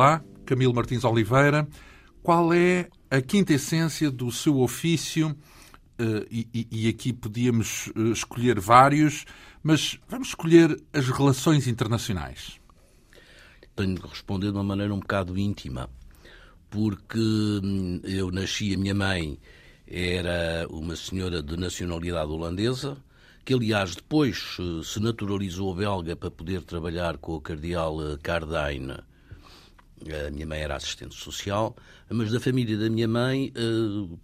Olá, Camilo Martins Oliveira. Qual é a quintessência do seu ofício? E aqui podíamos escolher vários, mas vamos escolher as relações internacionais. Tenho de responder de uma maneira um bocado íntima, porque eu nasci, a minha mãe era uma senhora de nacionalidade holandesa, que aliás depois se naturalizou belga para poder trabalhar com o cardeal Cardijn. A minha mãe era assistente social, mas da família da minha mãe,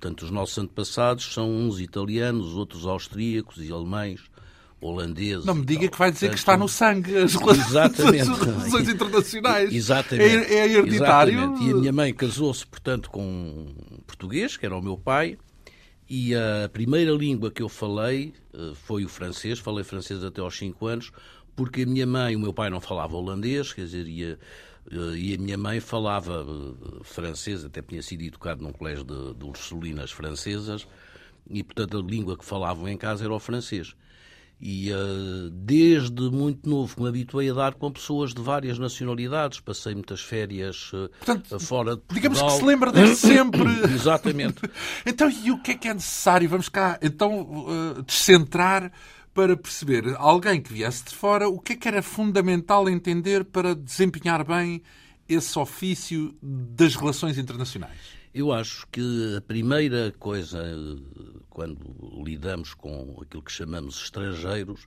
tanto os nossos antepassados, são uns italianos, outros austríacos e alemães, holandeses. Não me diga que vai dizer que está no sangue as relações internacionais. Exatamente. É hereditário. Exatamente. E a minha mãe casou-se, portanto, com um português, que era o meu pai, e a primeira língua que eu falei foi o francês. Falei francês até aos 5 anos, porque a minha mãe, o meu pai não falava holandês, quer dizer, e a minha mãe falava francês, até tinha sido educado num colégio de Ursulinas francesas, e portanto a língua que falavam em casa era o francês. E desde muito novo me habituei a dar com pessoas de várias nacionalidades, passei muitas férias portanto, fora de Portugal. Digamos que se lembra desde sempre. Exatamente. Então, e o que é necessário? Vamos cá, então, descentrar para perceber, alguém que viesse de fora, o que é que era fundamental entender para desempenhar bem esse ofício das relações internacionais? Eu acho que a primeira coisa, quando lidamos com aquilo que chamamos estrangeiros,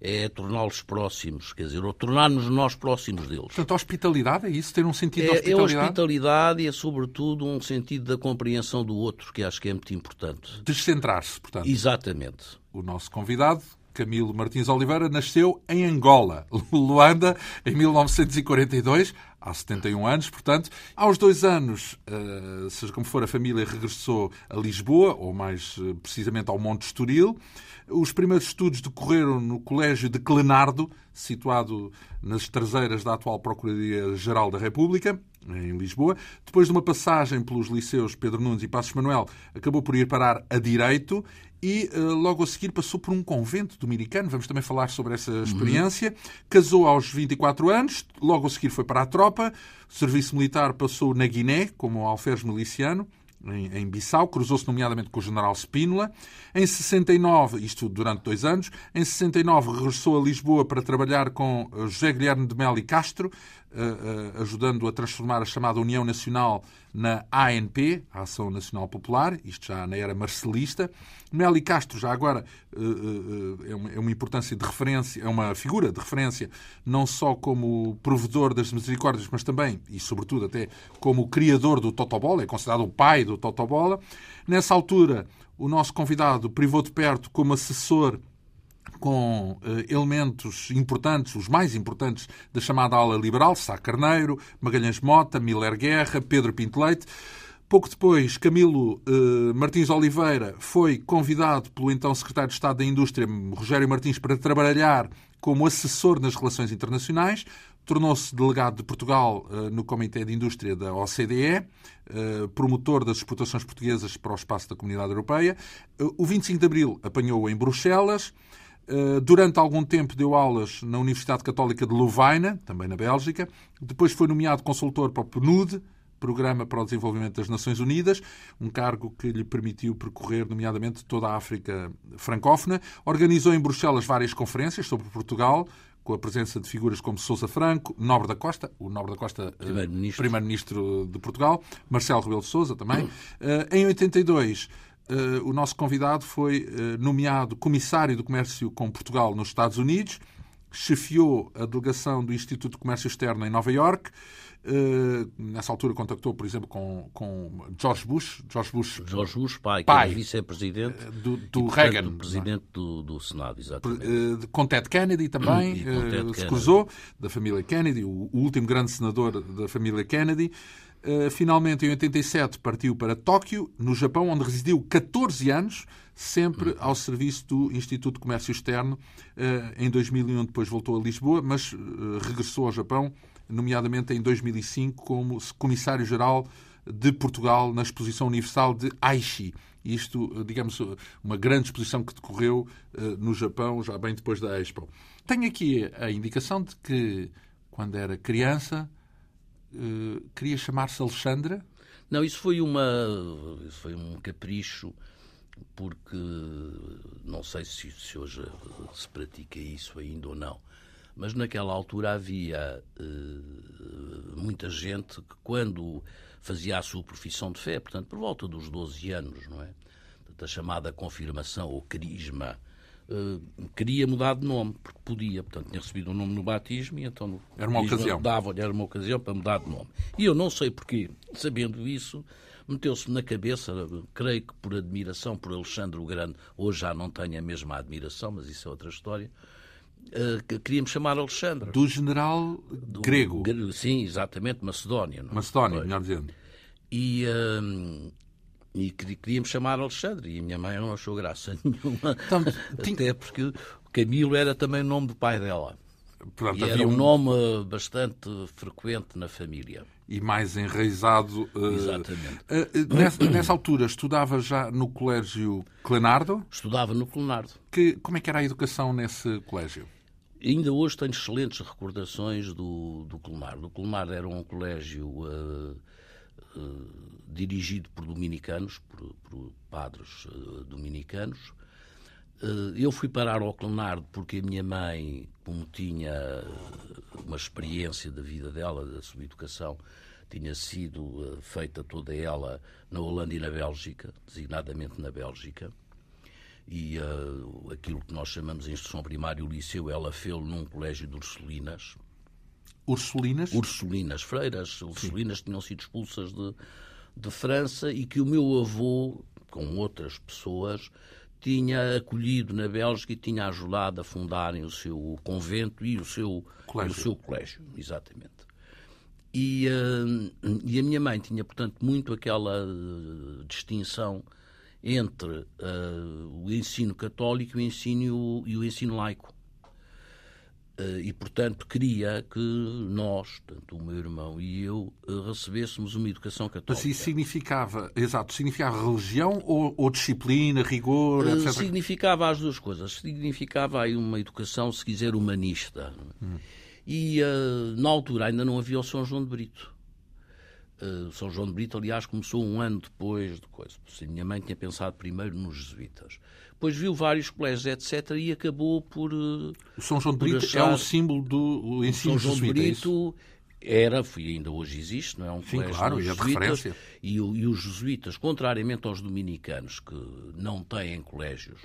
é torná-los próximos, quer dizer, ou tornar-nos nós próximos deles. Portanto, a hospitalidade é isso? Ter um sentido de hospitalidade? É a hospitalidade e é, sobretudo, um sentido da compreensão do outro, que acho que é muito importante. Descentrar-se, portanto. Exatamente. O nosso convidado, Camilo Martins Oliveira, nasceu em Angola, Luanda, em 1942, há 71 anos, portanto. Aos 2 anos, seja como for, a família regressou a Lisboa, ou mais precisamente ao Monte Estoril. Os primeiros estudos decorreram no colégio de Clenardo, situado nas traseiras da atual Procuradoria-Geral da República, em Lisboa. Depois de uma passagem pelos liceus Pedro Nunes e Passos Manuel, acabou por ir parar a Direito e logo a seguir passou por um convento dominicano. Vamos também falar sobre essa experiência. Casou aos 24 anos, logo a seguir foi para a tropa. O serviço militar passou na Guiné, como alferes miliciano, em Bissau. Cruzou-se nomeadamente com o general Spínola. Em 69, isto durante 2 anos, em 69 regressou a Lisboa para trabalhar com José Guilherme de Melo e Castro, ajudando a transformar a chamada União Nacional na ANP, a Ação Nacional Popular, isto já na era marcelista. Melo e Castro já agora é uma figura de referência, não só como provedor das misericórdias, mas também, e sobretudo até, como criador do totobola, é considerado o pai do totobola. Nessa altura, o nosso convidado privou de perto como assessor com elementos importantes, os mais importantes da chamada ala liberal, Sá Carneiro, Magalhães Mota, Miller Guerra, Pedro Pinto Leite. Pouco depois, Camilo Martins Oliveira foi convidado pelo então secretário de Estado da Indústria, Rogério Martins, para trabalhar como assessor nas relações internacionais. Tornou-se delegado de Portugal no Comitê de Indústria da OCDE, promotor das exportações portuguesas para o espaço da Comunidade Europeia. O 25 de Abril apanhou-o em Bruxelas. Durante algum tempo deu aulas na Universidade Católica de Louvaina, também na Bélgica. Depois foi nomeado consultor para o PNUD, Programa para o Desenvolvimento das Nações Unidas, um cargo que lhe permitiu percorrer, nomeadamente, toda a África francófona. Organizou em Bruxelas várias conferências sobre Portugal, com a presença de figuras como Sousa Franco, Nobre da Costa, o Nobre da Costa, primeiro-ministro de Portugal, Marcelo Rebelo de Sousa também. Em 82, o nosso convidado foi nomeado comissário do comércio com Portugal nos Estados Unidos, chefiou a delegação do Instituto de Comércio Externo em Nova Iorque. Nessa altura contactou, por exemplo, com George Bush pai, que era vice-presidente do Reagan, do presidente do Senado, exatamente. Com Ted Kennedy também, se cruzou, da família Kennedy, o último grande senador da família Kennedy. Finalmente, em 87, partiu para Tóquio, no Japão, onde residiu 14 anos, sempre ao serviço do Instituto de Comércio Externo. Em 2001 depois voltou a Lisboa, mas regressou ao Japão, nomeadamente em 2005, como Comissário-Geral de Portugal na Exposição Universal de Aichi. Isto, digamos, uma grande exposição que decorreu no Japão, já bem depois da Expo. Tenho aqui a indicação de que, quando era criança, queria chamar-se Alexandra? Não, isso foi um capricho, porque não sei se hoje se pratica isso ainda ou não, mas naquela altura havia muita gente que, quando fazia a sua profissão de fé, portanto, por volta dos 12 anos, não é? A chamada confirmação ou crisma, queria mudar de nome, porque podia, portanto, tinha recebido um nome no batismo e então era uma ocasião para mudar de nome. E eu não sei porquê, sabendo isso, meteu-se na cabeça, creio que por admiração, por Alexandre o Grande, hoje já não tenho a mesma admiração, mas isso é outra história, queria-me chamar Alexandre. Do general grego. Sim, exatamente, Macedónia. Não? Macedónia, melhor dizendo. E queríamos chamar Alexandre, e a minha mãe não achou graça nenhuma, até porque Camilo era também o nome do pai dela. Pronto, e era um nome bastante frequente na família. E mais enraizado. Exatamente. Nessa altura, estudava já no colégio Clenardo? Estudava no Clenardo. Como é que era a educação nesse colégio? Ainda hoje tenho excelentes recordações do Clenardo. O Clenardo era um colégio... dirigido por dominicanos, por padres dominicanos. Eu fui parar ao Clenardo porque a minha mãe, como tinha uma experiência da vida dela, da sua educação, tinha sido feita toda ela na Holanda e na Bélgica, designadamente na Bélgica, e aquilo que nós chamamos de instrução primária, o liceu, ela fez-o num colégio de Ursulinas. Ursulinas? Ursulinas, freiras. Ursulinas tinham sido expulsas de França e que o meu avô, com outras pessoas, tinha acolhido na Bélgica e tinha ajudado a fundarem o seu convento e o seu colégio. Exatamente. E a minha mãe tinha, portanto, muito aquela distinção entre o ensino católico e o ensino laico. E, portanto, queria que nós, tanto o meu irmão e eu, recebêssemos uma educação católica. Mas isso significava religião ou disciplina, rigor, etc.? Significava as duas coisas. Significava aí uma educação, se quiser, humanista. E, na altura, ainda não havia o São João de Brito. O São João de Brito, aliás, começou um ano depois de coisa. A minha mãe tinha pensado primeiro nos jesuítas. Depois viu vários colégios, etc., e acabou por... O São João de Brito achar... é o símbolo do ensino jesuíta. O São João de Brito ainda hoje existe, não é? Um colégio, claro, dos jesuítas, é de referência. E os jesuítas, contrariamente aos dominicanos, que não têm colégios,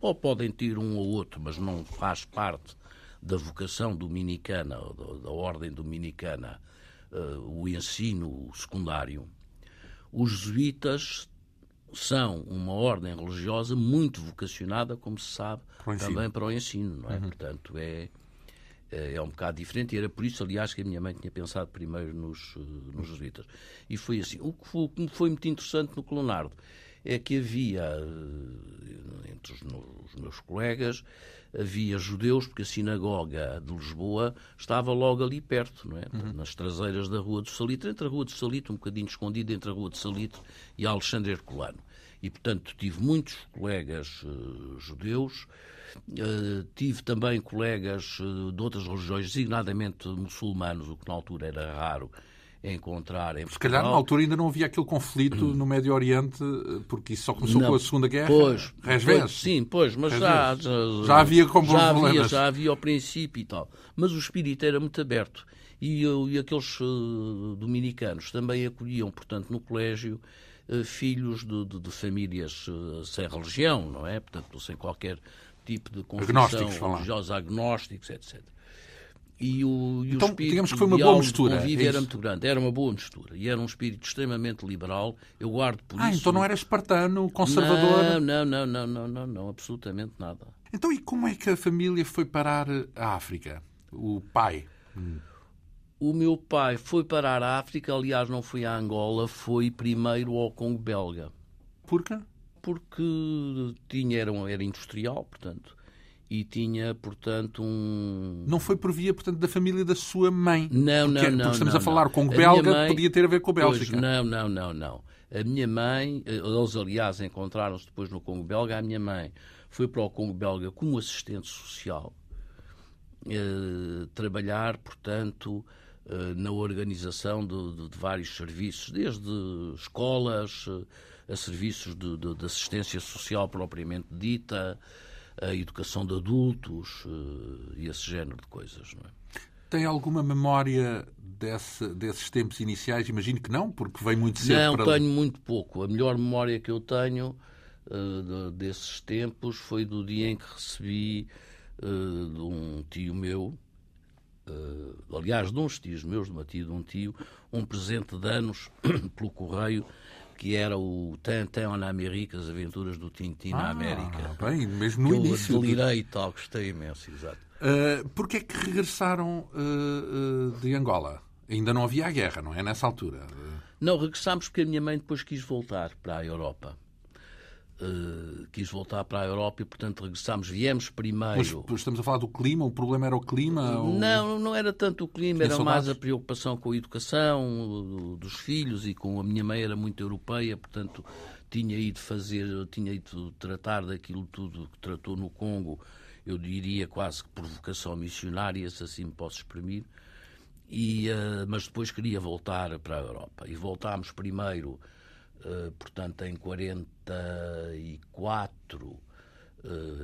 ou podem ter um ou outro, mas não faz parte da vocação dominicana, ou da ordem dominicana, o ensino secundário. Os jesuítas são uma ordem religiosa muito vocacionada, como se sabe, também para o ensino, não é? Portanto, é um bocado diferente. E era por isso, aliás, que a minha mãe tinha pensado primeiro nos jesuítas. E foi assim. O que foi muito interessante no Clenardo é que havia, entre os meus colegas, havia judeus, porque a sinagoga de Lisboa estava logo ali perto, não é? Nas traseiras da Rua do Salitre, entre a Rua do Salitre, um bocadinho escondida entre a Rua do Salitre e Alexandre Herculano. E, portanto, tive muitos colegas judeus, tive também colegas de outras religiões, designadamente muçulmanos, o que na altura era raro encontrar em Portugal. Se calhar na altura ainda não havia aquele conflito no Médio Oriente, porque isso só começou com a Segunda Guerra. Mas já havia como problemas. Já havia ao princípio e tal. Mas o espírito era muito aberto. E aqueles dominicanos também acolhiam, portanto, no colégio, filhos de famílias sem religião, não é? Portanto, sem qualquer tipo de confissão religiosa, agnósticos, etc. E o espírito, digamos que foi uma boa mistura. O convívio era muito grande, era uma boa mistura. E era um espírito extremamente liberal. Eu guardo por isso. Então não era espartano, conservador? Não, absolutamente nada. Então, e como é que a família foi parar à África? O pai? O meu pai foi parar à África, aliás, não foi à Angola, foi primeiro ao Congo belga. Porquê? Porque era industrial, portanto. E tinha, portanto, um... Não foi por via, portanto, da família da sua mãe? Não, porque estamos a falar com o belga, mãe... podia ter a ver com a Bélgica. Não. A minha mãe, eles, aliás, encontraram-se depois no Congo belga. A minha mãe foi para o Congo belga como assistente social, trabalhar, portanto, na organização de vários serviços, desde escolas a serviços de assistência social propriamente dita, a educação de adultos e esse género de coisas, não é? Tem alguma memória desses tempos iniciais? Imagino que não, porque vem muito cedo. Não, tenho muito pouco. A melhor memória que eu tenho desses tempos foi do dia em que recebi de um tio meu, aliás, de uns tios meus, de uma tia e de um tio, um presente de anos pelo correio, que era o Tintin en Amérique, as aventuras do Tintin na América. Bem, mesmo no início. Eu delirei e tal, gostei imenso, exato. Porquê é que regressaram de Angola? Ainda não havia a guerra, não é? Nessa altura. Não, regressámos porque a minha mãe depois quis voltar para a Europa. E, portanto, regressámos. Viemos primeiro... Mas estamos a falar do clima? O problema era o clima? Não, não era tanto o clima. Era mais a preocupação com a educação dos filhos e com... A minha mãe era muito europeia, portanto, tinha ido tratar daquilo tudo que tratou no Congo. Eu diria quase que por vocação missionária, se assim me posso exprimir, mas depois queria voltar para a Europa. E voltámos primeiro, portanto, em 1944,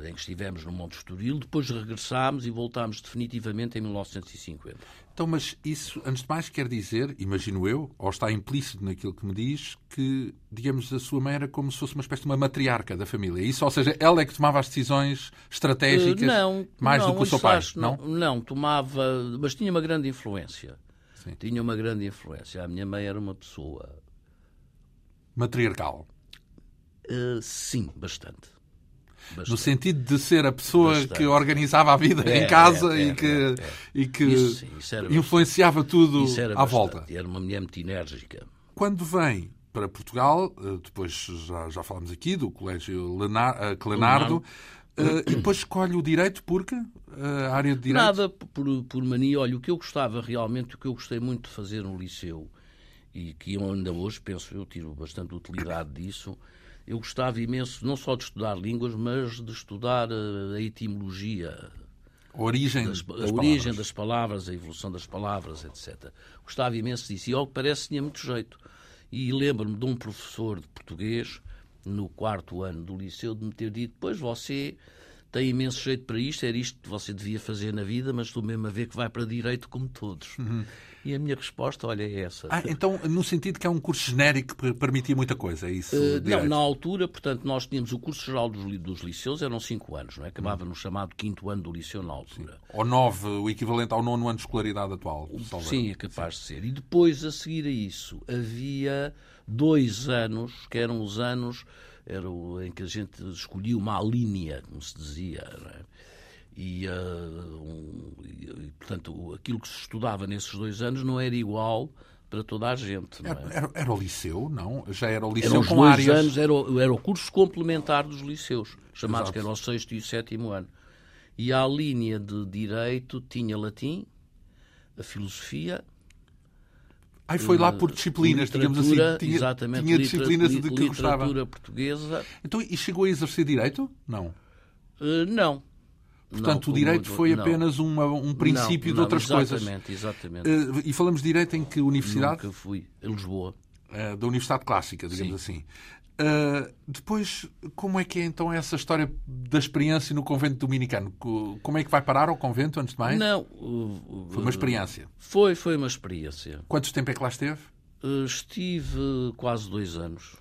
em que estivemos no Monte Estoril, depois regressámos e voltámos definitivamente em 1950. Então, mas isso, antes de mais, quer dizer, imagino eu, ou está implícito naquilo que me diz, que, digamos, a sua mãe era como se fosse uma espécie de uma matriarca da família. Isso, ou seja, ela é que tomava as decisões estratégicas do que o seu pai? Não, tomava, mas tinha uma grande influência. Sim. Tinha uma grande influência. A minha mãe era uma pessoa... Matriarcal? Sim, bastante. No sentido de ser a pessoa que organizava a vida em casa e que influenciava tudo à volta. Era uma mulher muito enérgica. Quando vem para Portugal, depois já falámos aqui do Colégio Clenardo, e depois escolhe o direito porque a área de direito... Nada por mania. Olha, o que eu gostava realmente, o que eu gostei muito de fazer no liceu, e que eu ainda hoje penso, eu tiro bastante utilidade disso. Eu gostava imenso, não só de estudar línguas, mas de estudar a etimologia. A origem das palavras, a evolução das palavras, etc. Gostava imenso disso. E, ao que parece, tinha muito jeito. E lembro-me de um professor de português, no 4º ano do liceu, de me ter dito: pois você tem imenso jeito para isto, era isto que você devia fazer na vida, mas estou mesmo a ver que vai para direito como todos. Uhum. E a minha resposta, olha, é essa. Então, no sentido que é um curso genérico que permitia muita coisa, é isso? Não, na altura, portanto, nós tínhamos o curso geral dos liceus, eram 5 anos, não é? Acabava no chamado 5º ano do liceu na altura. Sim. Ou 9, o equivalente ao 9º ano de escolaridade atual. Sim, é capaz de ser. E depois, a seguir a isso, havia 2 anos, que eram os anos... Era em que a gente escolhia uma alínea, como se dizia, não é? Portanto, aquilo que se estudava nesses 2 anos não era igual para toda a gente. Não é? Era o liceu, não? Já era o liceu com áreas... anos, era o curso complementar dos liceus, chamados, que era o 6º e o 7º ano. E a alínea de Direito tinha latim, a filosofia... foi lá por disciplinas, digamos assim. Tinha disciplinas de que gostava. Literatura portuguesa. Então, e chegou a exercer direito? Não. Não. Portanto, o direito foi apenas um princípio de outras coisas. Exatamente. E falamos de direito em que universidade? Nunca fui. Em Lisboa. Da Universidade Clássica, digamos assim. Depois, como é que é então essa história da experiência no convento dominicano? Como é que vai parar ao convento, antes de mais? Não. Foi uma experiência? Foi uma experiência. Quanto tempo é que lá esteve? Estive quase 2 anos.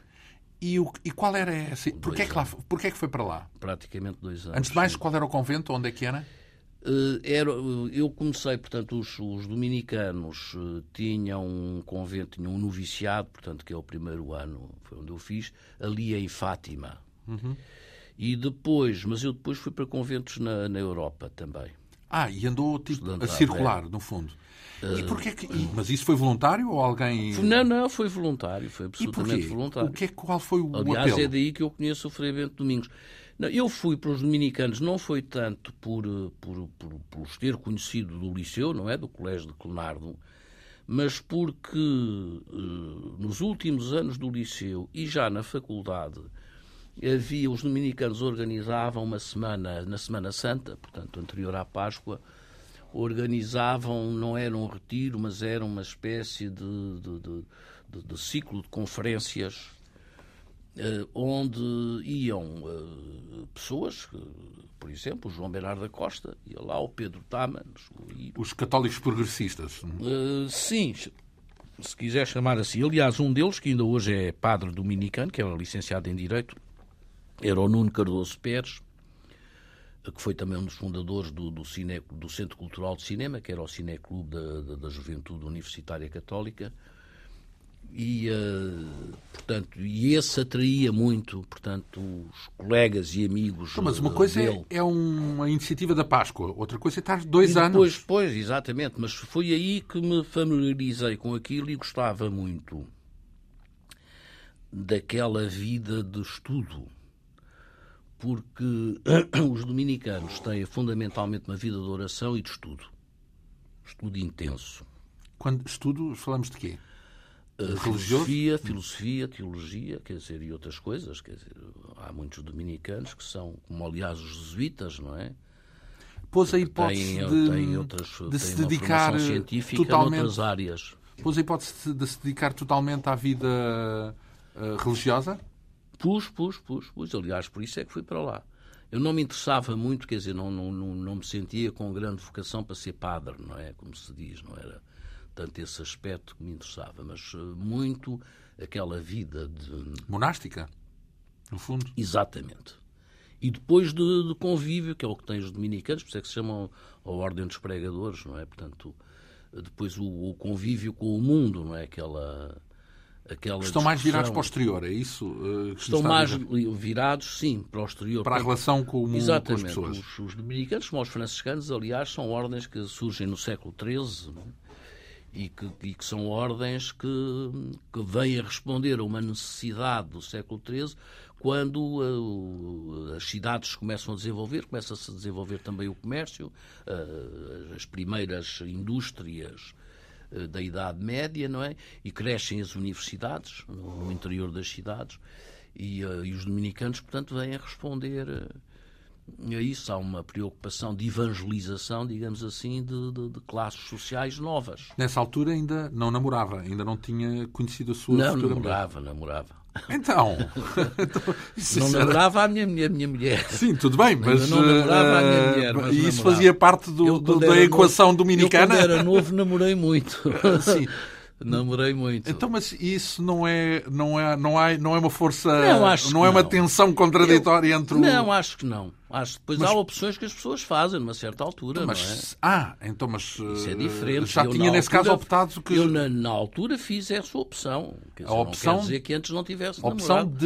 E qual era essa? Porquê é que foi para lá? Praticamente 2 anos. Antes de mais, qual era o convento? Onde é que era? Eu comecei, portanto, os dominicanos tinham um convento, tinham um noviciado, portanto, que é o primeiro ano, foi onde eu fiz, ali em Fátima. Uhum. Mas eu depois fui para conventos na Europa também. E andou a circular, no fundo. E porquê que... Mas isso foi voluntário ou alguém... Não, foi voluntário, foi absolutamente voluntário. Qual foi o apelo? Aliás, é daí que eu conheço o Frei Bento Domingos. Não, eu fui para os dominicanos, não foi tanto por os ter conhecido do liceu, não é? Do Colégio de Clenardo, mas porque nos últimos anos do liceu e já na faculdade os dominicanos organizavam na Semana Santa, portanto anterior à Páscoa, organizavam, não era um retiro, mas era uma espécie de ciclo de conferências onde iam pessoas, que, por exemplo, o João Bernardo da Costa, ia lá o Pedro Tamames. Os católicos progressistas. Sim, se quiser chamar assim. Aliás, um deles, que ainda hoje é padre dominicano, que era licenciado em Direito, era o Nuno Cardoso Pérez, que foi também um dos fundadores do Centro Cultural de Cinema, que era o Cineclube da Juventude Universitária Católica, e esse atraía muito, portanto, os colegas e amigos dele. Mas uma coisa é uma iniciativa da Páscoa, outra coisa é estar 2 anos. Pois, exatamente, mas foi aí que me familiarizei com aquilo e gostava muito daquela vida de estudo, porque os dominicanos têm fundamentalmente uma vida de oração e de estudo. Estudo intenso. Quando estudo, falamos de quê? Filosofia, teologia, quer dizer, e outras coisas. Quer dizer, há muitos dominicanos que são, como aliás os jesuítas, não é? Pôs a hipótese de se dedicar totalmente noutras áreas. Pôs a hipótese de se dedicar totalmente à vida religiosa? Pus. Aliás, por isso é que fui para lá. Eu não me interessava muito, quer dizer, não me sentia com grande vocação para ser padre, não é? Como se diz, não era tanto esse aspecto que me interessava, mas muito aquela vida de... monástica, no fundo. Exatamente. E depois de convívio, que é o que têm os dominicanos, por isso é que se chamam a Ordem dos Pregadores, não é? Portanto, depois o convívio com o mundo, não é? Aquela estão mais virados para o exterior, é isso? Estão mais virados, sim, para o exterior. Para a relação com o mundo, exatamente, com as pessoas. Exatamente. Os dominicanos, como os franciscanos, aliás, são ordens que surgem no século XIII, não é? E que são ordens que vêm a responder a uma necessidade do século XIII, quando as cidades começam a desenvolver, começa-se a desenvolver também o comércio, as primeiras indústrias da Idade Média, não é? E crescem as universidades no interior das cidades, e os dominicanos, portanto, vêm a responder a isso. Há uma preocupação de evangelização, digamos assim, de classes sociais novas. Nessa altura ainda não namorava, ainda não tinha conhecido a sua futura mulher. Namorava. Então? Não namorava a minha mulher. Sim, tudo bem, mas... Não namorava a minha mulher, mas e isso namorava. Fazia parte da equação dominicana? Eu, quando era novo, namorei muito. Sim. Namorei muito. Então, mas isso não é uma força, não é uma tensão contraditória entre o... Não, acho que não. Acho que depois há opções que as pessoas fazem numa certa altura, mas, não é? Então, mas isso é diferente. Já eu, tinha nesse caso optado que... Eu na altura fiz essa opção. Quer dizer, a opção não quer dizer que antes não tivesse opção namorado.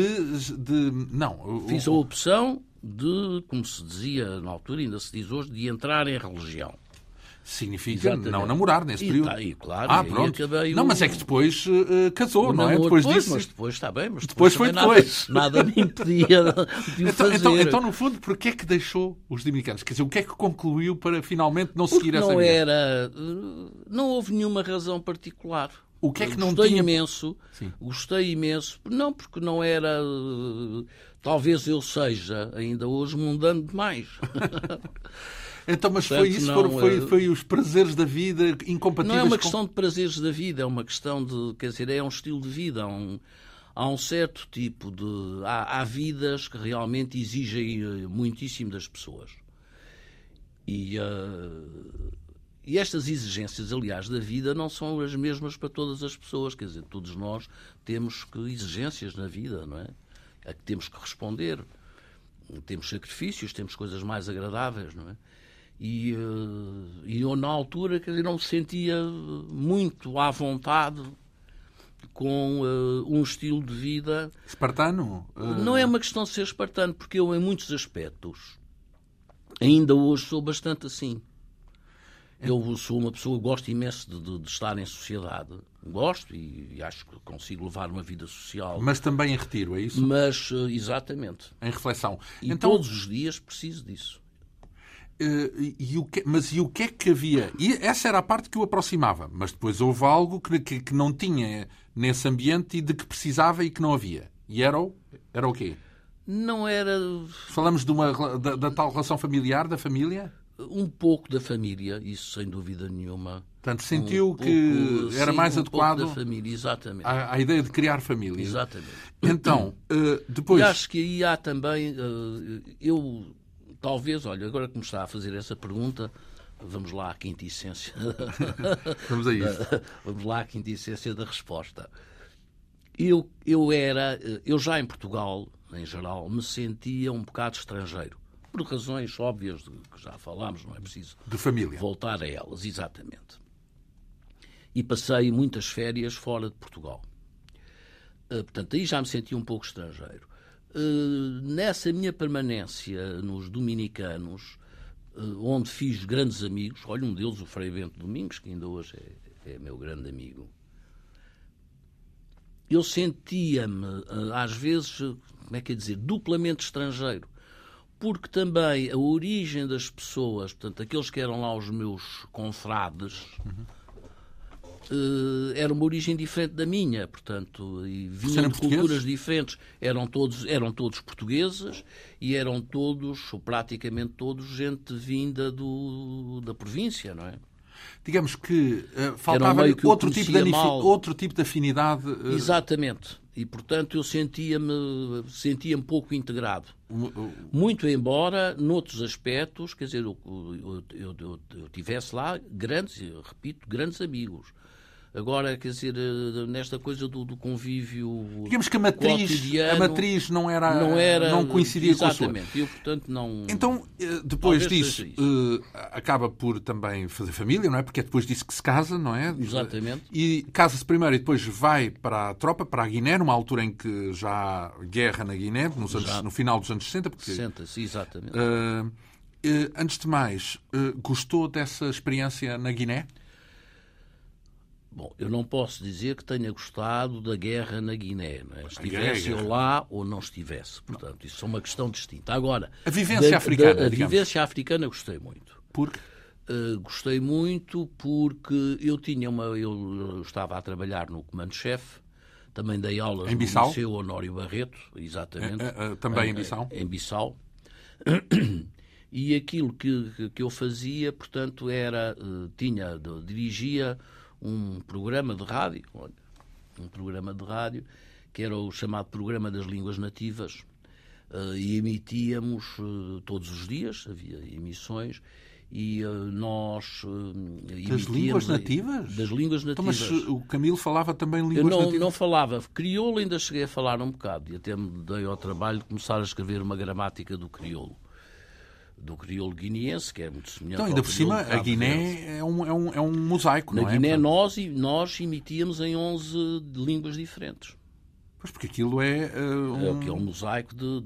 Não. Fiz a opção de, como se dizia na altura, ainda se diz hoje, de entrar em religião. Significa exatamente. Não namorar nesse período. Claro, pronto. Não, mas é que depois casou, não é? Depois disso. Mas depois está bem, mas depois foi depois. Nada me impedia de o fazer. Então, no fundo, porquê é que deixou os dominicanos? Quer dizer, o que é que concluiu para finalmente não seguir essa vida? Não houve nenhuma razão particular. O que é que não gostei tinha... imenso. Sim. Gostei imenso. Não, porque não era... Talvez eu seja, ainda hoje, mundano demais. Então, mas portanto, foi isso? Foi os prazeres da vida incompatíveis? Não é uma questão de prazeres da vida, é uma questão de... Quer dizer, é um estilo de vida, há um certo tipo de... Há vidas que realmente exigem muitíssimo das pessoas. E estas exigências, aliás, da vida não são as mesmas para todas as pessoas. Quer dizer, todos nós temos exigências na vida, não é? A que temos que responder. Temos sacrifícios, temos coisas mais agradáveis, não é? E eu, na altura, quer dizer, não me sentia muito à vontade com um estilo de vida... Espartano? Não é uma questão de ser espartano, porque eu, em muitos aspectos, ainda hoje sou bastante assim. Eu sou uma pessoa que gosto imenso de estar em sociedade. Gosto e acho que consigo levar uma vida social. Mas também em retiro, é isso? Mas, exatamente. Em reflexão. E então... todos os dias preciso disso. Mas e o que é que havia? E essa era a parte que o aproximava, mas depois houve algo que não tinha nesse ambiente e de que precisava e que não havia. E era o quê? Não era... Falamos de uma, da tal relação familiar, da família? Um pouco da família, isso sem dúvida nenhuma. Portanto, sentiu que era mais adequado à ideia de criar família. Exatamente. Então, depois... E acho que aí há também... Eu, talvez, olha, agora que me está a fazer essa pergunta, vamos lá à quinta essência. Vamos a isso. Vamos lá à quinta essência da resposta. Eu já em Portugal, em geral, me sentia um bocado estrangeiro. Por razões óbvias de que já falámos, não é preciso de família. Voltar a elas, exatamente. E passei muitas férias fora de Portugal. Portanto, aí já me senti um pouco estrangeiro. Nessa minha permanência nos dominicanos, onde fiz grandes amigos, olha, um deles, o Frei Bento Domingos, que ainda hoje é meu grande amigo, eu sentia-me, às vezes, como é que é dizer, duplamente estrangeiro. Porque também a origem das pessoas, portanto, aqueles que eram lá os meus confrades, era uma origem diferente da minha, portanto, e vinham de culturas diferentes. Eram todos portugueses e eram todos, ou praticamente todos, gente vinda da província, não é? Digamos que faltava que outro tipo de afinidade. Exatamente. E, portanto, eu sentia-me pouco integrado. Muito embora, noutros aspectos, quer dizer, eu tivesse lá grandes amigos. Agora, quer dizer, nesta coisa do convívio. Digamos que a matriz não coincidia com a sua. Exatamente. Eu, portanto, não. Então, depois disso, acaba por também fazer família, não é? Porque é depois disso que se casa, não é? Exatamente. E casa-se primeiro e depois vai para a tropa, para a Guiné, numa altura em que já há guerra na Guiné, no final dos anos 60. Porque, 60, sim, exatamente. Antes de mais, gostou dessa experiência na Guiné? Bom, eu não posso dizer que tenha gostado da guerra na Guiné, não é? Estivesse eu lá ou não estivesse. Portanto, não. Isso é uma questão distinta. Agora, a vivência africana, digamos. A vivência africana gostei muito. Por quê? Gostei muito porque eu estava a trabalhar no comando-chefe, também dei aulas no Liceu Honório Barreto, exatamente. Também em Bissau? Em Bissau. E aquilo que eu fazia, portanto, era... dirigia... um programa de rádio que era o chamado Programa das Línguas Nativas, e emitíamos todos os dias, havia emissões, e nós emitíamos... Das línguas nativas? Das línguas nativas. Então, mas o Camilo falava também línguas nativas? Não falava. Crioulo ainda cheguei a falar um bocado, e até me dei ao trabalho de começar a escrever uma gramática do crioulo guineense, que é muito semelhante. Então, ainda por cima, a Guiné é um mosaico, não é? Na Guiné nós emitíamos em 11 línguas diferentes. Pois, porque aquilo é um mosaico de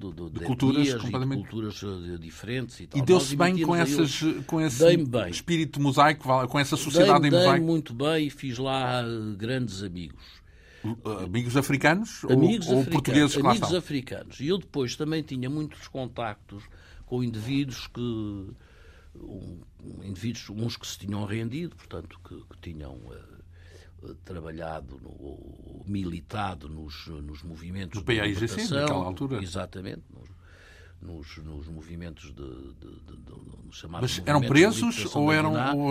culturas, completamente... de culturas diferentes e tal. E deu-se bem com esse espírito mosaico, com essa sociedade em mosaico? Dei-me muito bem e fiz lá grandes amigos. Amigos africanos ou portugueses? Amigos africanos. E eu depois também tinha muitos contactos com indivíduos uns que se tinham rendido, portanto, que tinham trabalhado ou militado nos movimentos do PAIGC, naquela altura. Exatamente, nos movimentos chamados. Mas eram presos ou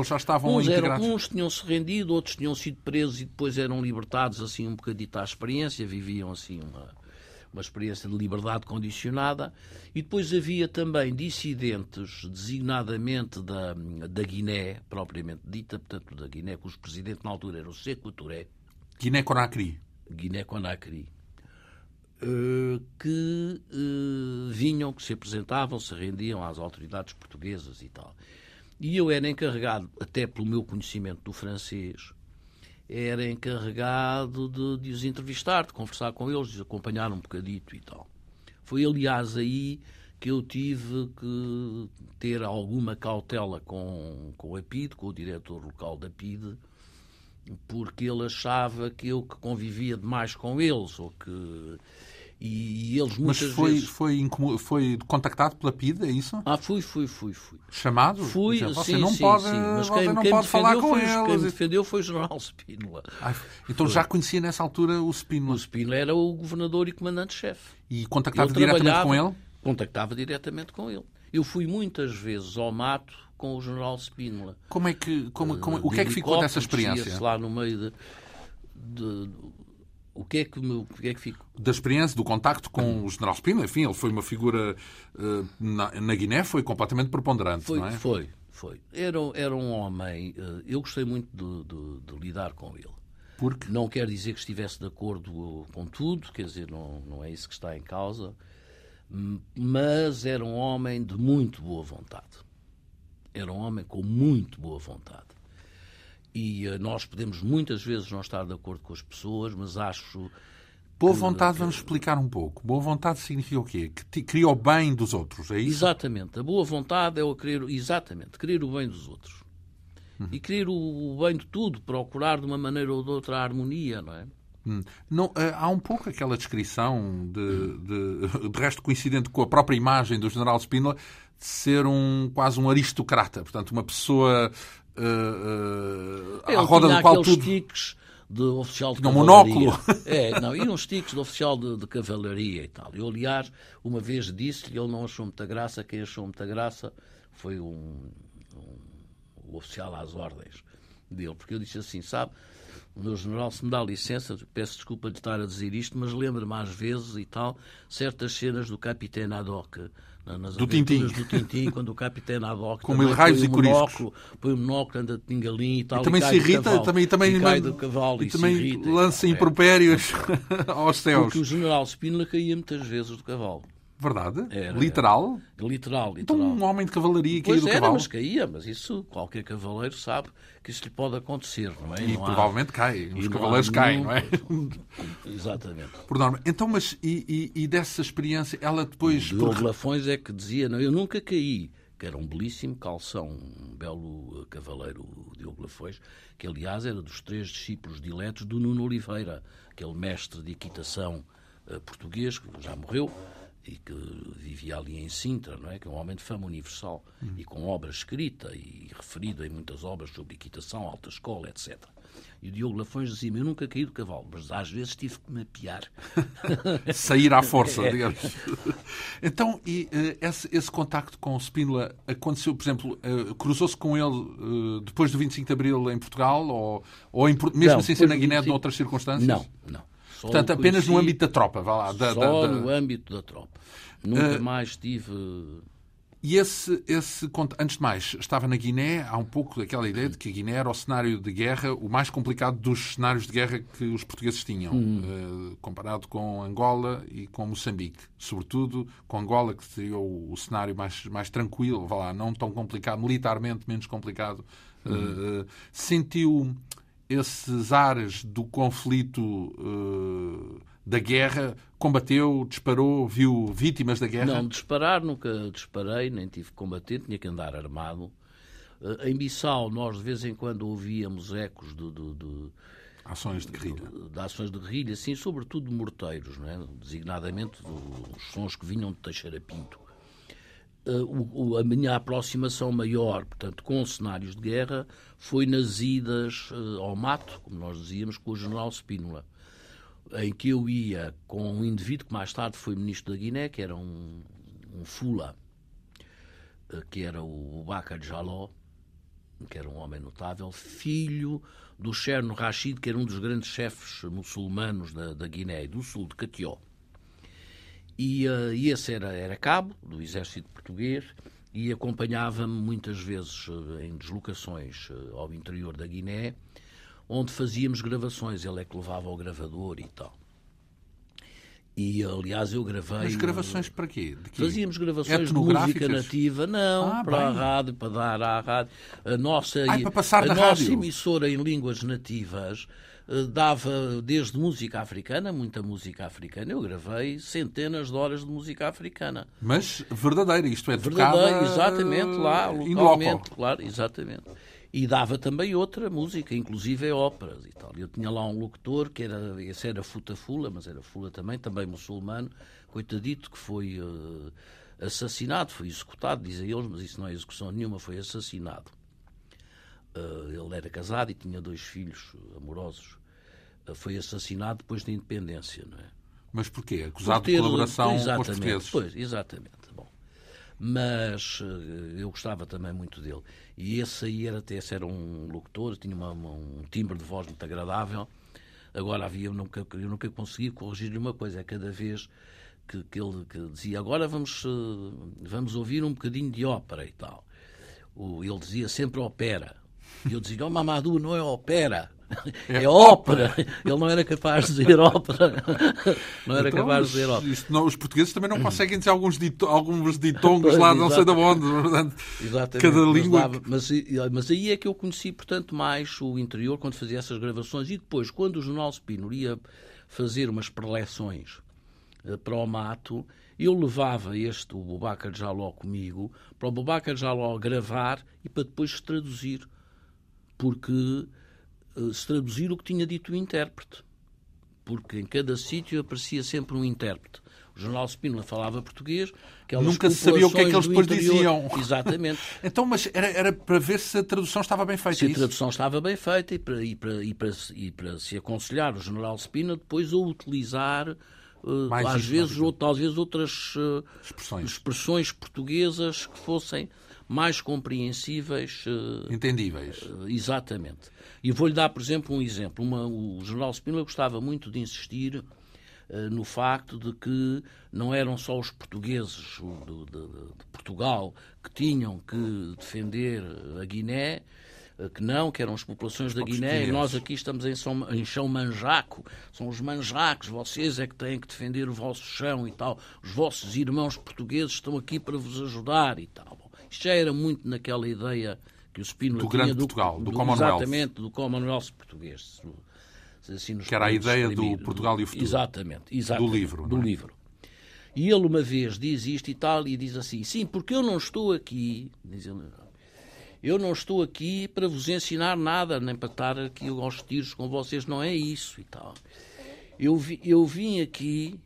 já estavam integrados? Uns tinham-se rendido, outros tinham sido presos e depois eram libertados, assim, um bocadito à experiência, viviam assim uma experiência de liberdade condicionada. E depois havia também dissidentes, designadamente da Guiné, propriamente dita, portanto, da Guiné, cujo presidente na altura era o Sékou Touré. Guiné-Conakry. Que vinham, que se apresentavam, se rendiam às autoridades portuguesas e tal. E eu era encarregado, até pelo meu conhecimento do francês, era encarregado de os entrevistar, de conversar com eles, de os acompanhar um bocadito e tal. Foi, aliás, aí que eu tive que ter alguma cautela com a PIDE, com o diretor local da PIDE, porque ele achava que eu que convivia demais com eles, ou que... E eles muitas vezes... foi contactado pela PIDE, é isso? Fui. Chamado? Fui, dizer, você sim, não sim, pode, sim. Mas você não pode falar com eles. Quem me defendeu foi o general Spínola. Então já conhecia nessa altura o Spínola. O Spínola era o governador e comandante-chefe. E contactava diretamente com ele? Contactava diretamente com ele. Eu fui muitas vezes ao mato com o general Spínola. O que é que ficou dessa experiência? Lá no meio de o que é que ficou? Da experiência, do contacto com o general Spínola, enfim, ele foi uma figura na Guiné, foi completamente preponderante, não é? Foi. Era um homem... Eu gostei muito de lidar com ele. Porque? Não quer dizer que estivesse de acordo com tudo, quer dizer, não é isso que está em causa, mas era um homem de muito boa vontade. Era um homem com muito boa vontade. E nós podemos muitas vezes não estar de acordo com as pessoas, mas acho... Boa vontade, vamos explicar um pouco. Boa vontade significa o quê? Que queria o bem dos outros, é isso? Exatamente. A boa vontade é o querer, exatamente, querer o bem dos outros. Uhum. E querer o bem de tudo, procurar de uma maneira ou de outra a harmonia, não é? Não, há um pouco aquela descrição, de resto coincidente com a própria imagem do general Spínola, de ser quase um aristocrata, portanto, uma pessoa à roda do qual tudo... de oficial de cavalaria. Monóculo. E uns tiques de oficial de cavalaria e tal. Eu, aliás, uma vez disse-lhe, ele não achou muita graça, quem achou muita graça foi um oficial às ordens dele, porque eu disse assim, sabe, o meu general, se me dá licença, peço desculpa de estar a dizer isto, mas lembro-me às vezes e tal, certas cenas do Capitão Haddock, nas aventuras do Tintin, quando o Capitão Haddock põe um monóculo, anda de pingalim e tal. E também se irrita, e também lança impropérios aos céus. Porque o general Spínola caía muitas vezes do cavalo. Verdade? Literal. Então um homem de cavalaria caía do cavalo. Mas caía, mas isso qualquer cavaleiro sabe que isso lhe pode acontecer, não é? E não provavelmente cai. Os cavaleiros caem, não é? Exatamente. Por norma. Então, mas e dessa experiência, ela depois... O Diogo Lafões é que dizia, não, eu nunca caí, que era um belíssimo calção, um belo cavaleiro, o Diogo Lafões, que aliás era dos 3 discípulos diletos do Nuno Oliveira, aquele mestre de equitação português, que já morreu, e que vivia ali em Sintra, não é? Que é um homem de fama universal, e com obra escrita e referida em muitas obras sobre equitação, alta escola, etc. E o Diogo Lafões dizia-me, eu nunca caí do cavalo, mas às vezes tive que me apiar. Sair à força, digamos. Então, esse contacto com o Spínola aconteceu, por exemplo, cruzou-se com ele depois do 25 de Abril em Portugal, mesmo sem ser na Guiné, em outras circunstâncias? Não. Portanto, apenas no âmbito da tropa, vá lá. Só no âmbito da tropa. Nunca mais tive... E esse antes de mais, estava na Guiné, há um pouco aquela ideia de que a Guiné era o cenário de guerra, o mais complicado dos cenários de guerra que os portugueses tinham, comparado com Angola e com Moçambique. Sobretudo com Angola, que seria o cenário mais tranquilo, vá lá, não tão complicado, militarmente menos complicado. Sentiu... esses ares do conflito da guerra, combateu, disparou, viu vítimas da guerra? Não, disparar nunca disparei, nem tive que combater, tinha que andar armado. Em Bissau nós de vez em quando ouvíamos ecos de ações de guerrilha. De ações de guerrilha, sim, sobretudo de morteiros, não é? Designadamente os sons que vinham de Teixeira Pinto. A minha aproximação maior, portanto, com cenários de guerra, foi nas idas ao mato, como nós dizíamos, com o general Spínola, em que eu ia com um indivíduo que mais tarde foi ministro da Guiné, que era um fula, que era o Bubacar Jaló, que era um homem notável, filho do Cherno Rachid, que era um dos grandes chefes muçulmanos da Guiné, do sul de Catió. E esse era cabo do exército português e acompanhava-me muitas vezes em deslocações ao interior da Guiné, onde fazíamos gravações. Ele é que levava o gravador e tal. E, aliás, eu gravei... Mas gravações para quê? De quê? Fazíamos gravações de música nativa. Não, para a rádio, para dar à rádio. A nossa emissora em línguas nativas dava desde música africana, muita música africana. Eu gravei centenas de horas de música africana. Mas verdadeira, isto é, verdadeira, exatamente, lá, localmente, claro, exatamente. E dava também outra música, inclusive óperas e tal. Eu tinha lá um locutor, que era, esse era Futa-Fula, mas era Fula também muçulmano, coitadito, que foi assassinado, foi executado, dizem eles, mas isso não é execução nenhuma, foi assassinado. Ele era casado e tinha 2 filhos amorosos. Foi assassinado depois da independência, não é? Mas porquê? Acusado de colaboração com os portugueses. Pois, exatamente. Bom. mas eu gostava também muito dele. E esse aí era, até era um locutor, tinha um timbre de voz muito agradável. Agora havia, eu nunca consegui corrigir-lhe uma coisa, é cada vez que ele dizia, agora vamos ouvir um bocadinho de ópera e tal. Ele dizia sempre ópera. E eu dizia, Mamadou, não é ópera. É ópera. Ele não era capaz de dizer ópera. Não era capaz de dizer ópera. Isto não, os portugueses também não conseguem dizer alguns ditongos lá, não sei de onde. Portanto, exatamente. Cada língua... Mas aí é que eu conheci, portanto, mais o interior, quando fazia essas gravações. E depois, quando o jornal Spínola ia fazer umas preleções para o mato, eu levava o Bubacar Jaló comigo, para o Bubacar Jaló gravar e para depois traduzir. Porque... se traduzir o que tinha dito o intérprete, porque em cada sítio aparecia sempre um intérprete. O jornal Spínola falava português, nunca se sabia o que é que eles depois diziam. Exatamente. Então, mas era para ver se a tradução estava bem feita. Se a tradução estava bem feita e para se aconselhar o jornal Spínola depois a utilizar às vezes outras expressões portuguesas que fossem mais compreensíveis... entendíveis. Exatamente. E vou-lhe dar, por exemplo, um exemplo. O jornal Spínola gostava muito de insistir no facto de que não eram só os portugueses de Portugal que tinham que defender a Guiné, que eram as populações da Guiné, e nós aqui estamos em chão manjaco, são os manjacos, vocês é que têm que defender o vosso chão e tal, os vossos irmãos portugueses estão aqui para vos ajudar e tal. Isto já era muito naquela ideia que o Spínola tinha grande Portugal, do Commonwealth. Exatamente, do Commonwealth português. Assim nos que era a ideia do Portugal e o Futuro. Exatamente. Do livro. E ele uma vez diz isto e tal, e diz assim, sim, porque eu não estou aqui, diz ele, eu não estou aqui para vos ensinar nada, nem para estar aqui aos tiros com vocês, não é isso e tal. Eu vim aqui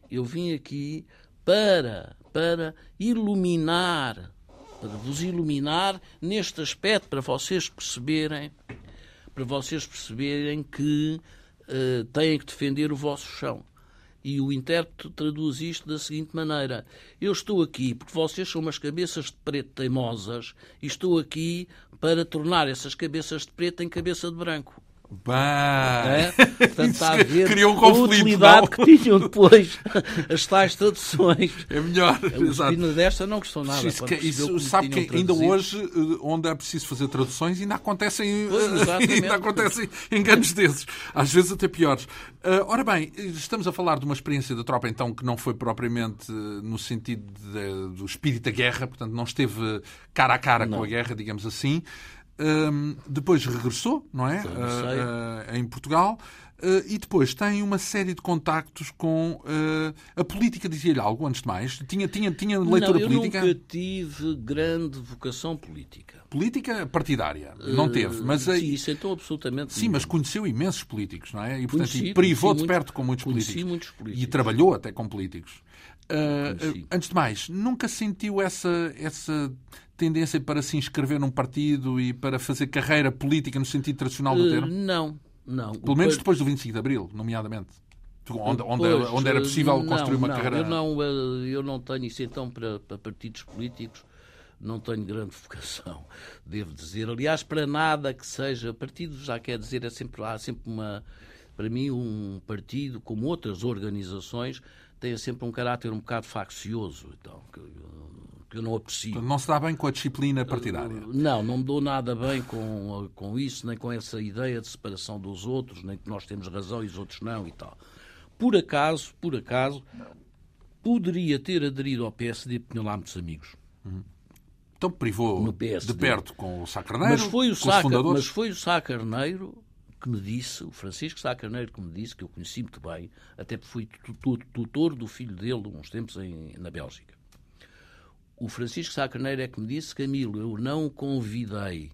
para iluminar, para vos iluminar neste aspecto, para vocês perceberem que têm que defender o vosso chão. E o intérprete traduz isto da seguinte maneira. Eu estou aqui porque vocês são umas cabeças de preto teimosas e estou aqui para tornar essas cabeças de preto em cabeça de branco. Portanto, está a ver criou um conflito, a utilidade não? que tinham depois as tais traduções. É melhor. Os pinos desta não gostam nada. Isso sabe que ainda hoje, onde é preciso fazer traduções, ainda acontecem enganos desses. Às vezes até piores. Ora bem, estamos a falar de uma experiência da tropa, então, que não foi propriamente no sentido do espírito da guerra, portanto, não esteve cara a cara com a guerra, digamos assim. Depois regressou, não é? Em Portugal. E depois tem uma série de contactos com a política, dizia-lhe algo, antes de mais? Tinha leitura política? Nunca tive grande vocação política. Política partidária, não teve. Mas sim, isso então absolutamente. Sim, mas conheceu imensos políticos, não é? E, portanto, conheci muitos políticos. E trabalhou até com políticos. Antes de mais, nunca sentiu essa tendência para se inscrever num partido e para fazer carreira política no sentido tradicional do termo? Não. Pelo menos depois do 25 de Abril, nomeadamente. Onde era possível construir uma carreira... Eu não tenho isso então para partidos políticos. Não tenho grande vocação, devo dizer. Aliás, para nada que seja... Partido, já quer dizer, há sempre uma... Para mim, um partido, como outras organizações, tem sempre um caráter um bocado faccioso, então, que eu não aprecio. Não se dá bem com a disciplina partidária? Não me dou nada bem com isso, nem com essa ideia de separação dos outros, nem que nós temos razão e os outros não e tal. Por acaso, poderia ter aderido ao PSD e tinha lá muitos amigos. Então privou de perto com o Sá Carneiro, mas foi o Sá Carneiro que me disse, o Francisco Sá Carneiro que me disse, que eu conheci muito bem, até porque fui tutor do filho dele uns tempos na Bélgica. O Francisco Sá Carneiro é que me disse, Camilo, eu não o convidei,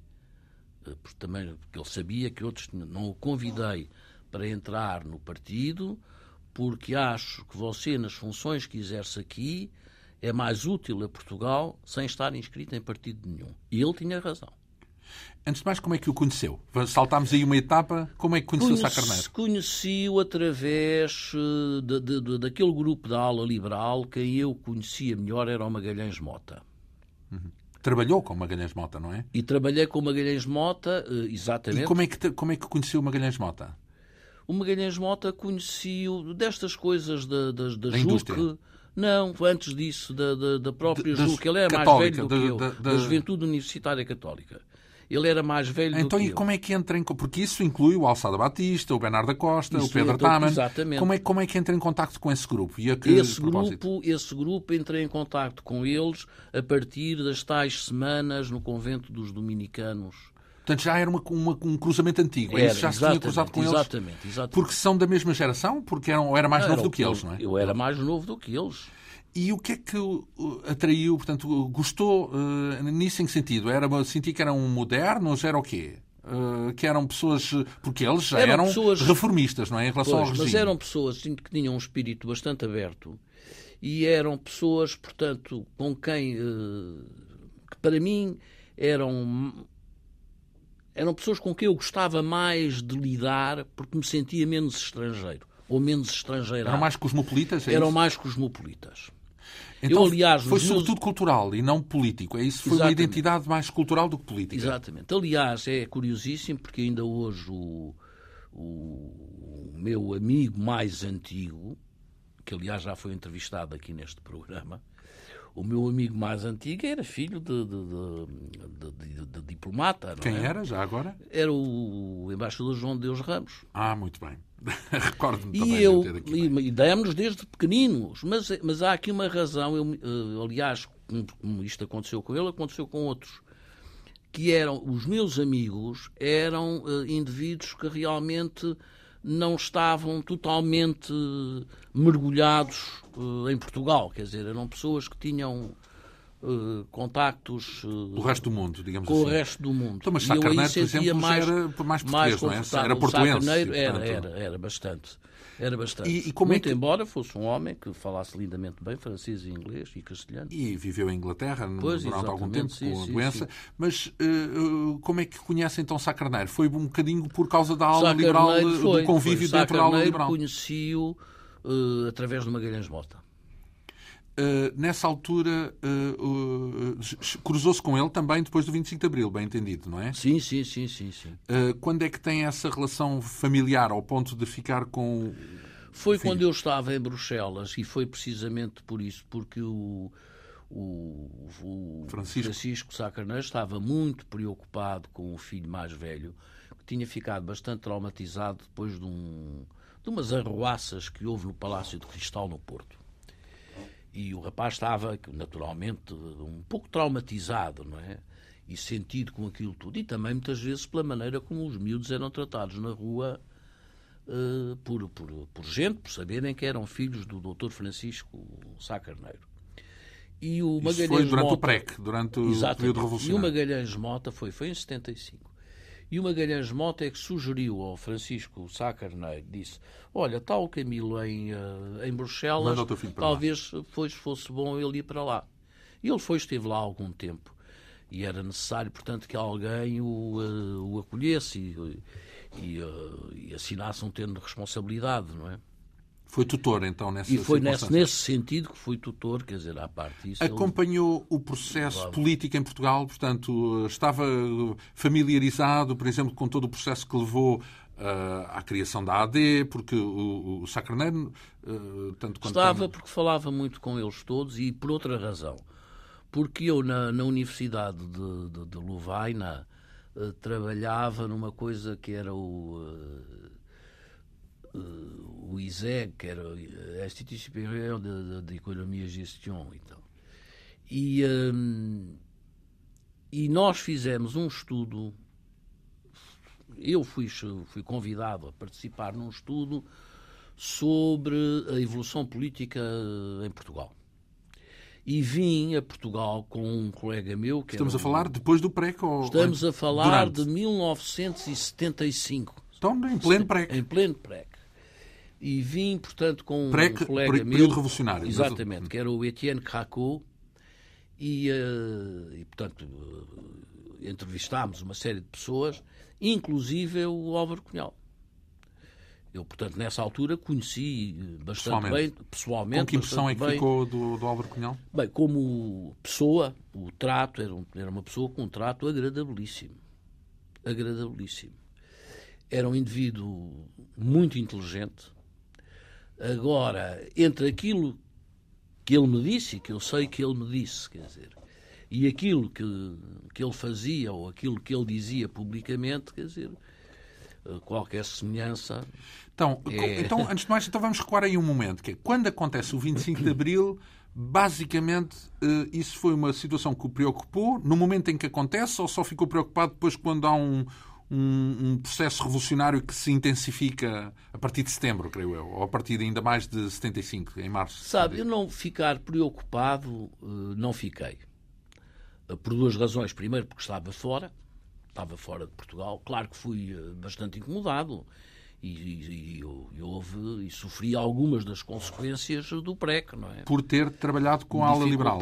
porque ele sabia que outros tinham, não o convidei para entrar no partido, porque acho que você, nas funções que exerce aqui, é mais útil a Portugal sem estar inscrito em partido nenhum. E ele tinha razão. Antes de mais, como é que o conheceu? Saltámos aí uma etapa. Como é que conheceu Sá Carneiro? Conheci-o através daquele grupo da ala liberal. Quem eu conhecia melhor era o Magalhães Mota. Uhum. Trabalhou com Magalhães Mota, não é? E trabalhei com Magalhães Mota, exatamente. E como é que conheceu Magalhães Mota? O Magalhães Mota conheci-o destas coisas da JUC. Não, antes disso, da própria JUC. Ele era mais velho do que eu, da Juventude Universitária Católica. Ele era mais velho do que eu. Então, e como é que entra em... Porque isso inclui o Alçada Batista, o Bernardo da Costa, o Pedro Taman. Exatamente. Como é que entra em contacto com esse grupo? E a que esse grupo entra em contacto com eles a partir das tais semanas no convento dos dominicanos. Portanto, já era um cruzamento antigo. Era, isso já se tinha cruzado com eles. Exatamente. Porque são da mesma geração? Porque era mais novo do que eles, não é? Eu era mais novo do que eles. E o que é que atraiu, portanto, gostou nisso em que sentido? Sentia que eram modernos, era o quê? Que eram pessoas... Porque eles já eram pessoas reformistas, não é? Em relação ao regime. Mas eram pessoas que tinham um espírito bastante aberto e eram pessoas, portanto, com quem, que para mim, eram pessoas com quem eu gostava mais de lidar porque me sentia menos estrangeiro ou menos estrangeirado. Eram mais cosmopolitas? Então, eu, aliás, foi sobretudo cultural e não político. É isso? Foi uma identidade mais cultural do que política. Exatamente. Aliás, é curiosíssimo porque ainda hoje o meu amigo mais antigo, que aliás já foi entrevistado aqui neste programa, o meu amigo mais antigo era filho de diplomata. Não Quem era, já agora? Era o embaixador João de Deus Ramos. Ah, muito bem. Recordo-me também de ter aqui. E demos-nos desde pequeninos. Mas há aqui uma razão. Aliás, como isto aconteceu com ele, aconteceu com outros. Que eram... Os meus amigos eram indivíduos que realmente não estavam totalmente mergulhados em Portugal. Quer dizer, eram pessoas que tinham contactos... o resto do mundo, digamos assim. Com o resto do mundo. Então, mas Sá Carneiro, por exemplo, era mais português, não é? Era portuense. Era bastante. Embora fosse um homem que falasse lindamente bem francês e inglês e castelhano. E viveu em Inglaterra durante algum tempo com a doença. Sim. Mas como é que conhece então Sá Carneiro? Foi um bocadinho por causa da aula liberal, do convívio dentro da aula liberal. Conheci-o através do Magalhães Mota. Nessa altura cruzou-se com ele também depois do 25 de Abril, bem entendido, não é? Sim. Quando é que tem essa relação familiar ao ponto de ficar com... Foi quando eu estava em Bruxelas e foi precisamente por isso, porque o Francisco Sá Carneiro estava muito preocupado com o filho mais velho, que tinha ficado bastante traumatizado depois de umas arruaças que houve no Palácio de Cristal, no Porto. E o rapaz estava, naturalmente, um pouco traumatizado, não é? E sentido com aquilo tudo. E também, muitas vezes, pela maneira como os miúdos eram tratados na rua por gente, por saberem que eram filhos do Dr. Francisco Sá Carneiro. E o Magalhães Mota... Isso foi durante o PREC, durante o período revolucionário. E o Magalhães Mota foi em 75. E o Magalhães Mota é que sugeriu ao Francisco Sá Carneiro, disse, olha, está o Camilo em Bruxelas, talvez fosse bom ele ir para lá. E ele esteve lá há algum tempo. E era necessário, portanto, que alguém o acolhesse e assinasse um termo de responsabilidade, não é? Foi tutor, então, nessa E foi nesse sentido que foi tutor, quer dizer, à parte disso... Acompanhou o processo político em Portugal, portanto, estava familiarizado, por exemplo, com todo o processo que levou à criação da AD, porque o Sá Carneiro... porque falava muito com eles todos e por outra razão. Porque eu, na Universidade de Lovaina, trabalhava numa coisa que era o ISEG, que era o Instituto Superior de Economia e Gestão e tal. E nós fizemos um estudo, eu fui convidado a participar num estudo sobre a evolução política em Portugal. E vim a Portugal com um colega meu... que Estamos a falar depois do PREC? Estamos a falar de 1975. Então, em pleno PREC. Em pleno PREC. E vim, portanto, com um colega meu... período revolucionário. Exatamente, que era o Etienne Cracot. E portanto, entrevistámos uma série de pessoas, inclusive o Álvaro Cunhal. Eu, portanto, nessa altura conheci bastante bem, pessoalmente. Com que impressão é que ficou do Álvaro Cunhal? Bem, como pessoa, o trato, era uma pessoa com um trato agradabilíssimo. Agradabilíssimo. Era um indivíduo muito inteligente. Agora, entre aquilo que ele me disse, que eu sei que ele me disse, quer dizer, e aquilo que ele fazia ou aquilo que ele dizia publicamente, quer dizer, qualquer semelhança... Então, antes de mais, vamos recuar aí um momento, que é, quando acontece o 25 de Abril, basicamente, isso foi uma situação que o preocupou no momento em que acontece, ou só ficou preocupado depois quando há um processo revolucionário que se intensifica a partir de setembro, creio eu, ou a partir ainda mais de 75, em março. Sabe, eu não ficar preocupado, não fiquei. Por duas razões. Primeiro, porque estava fora de Portugal. Claro que fui bastante incomodado e sofri algumas das consequências do PREC, não é? Por ter trabalhado com a ala liberal.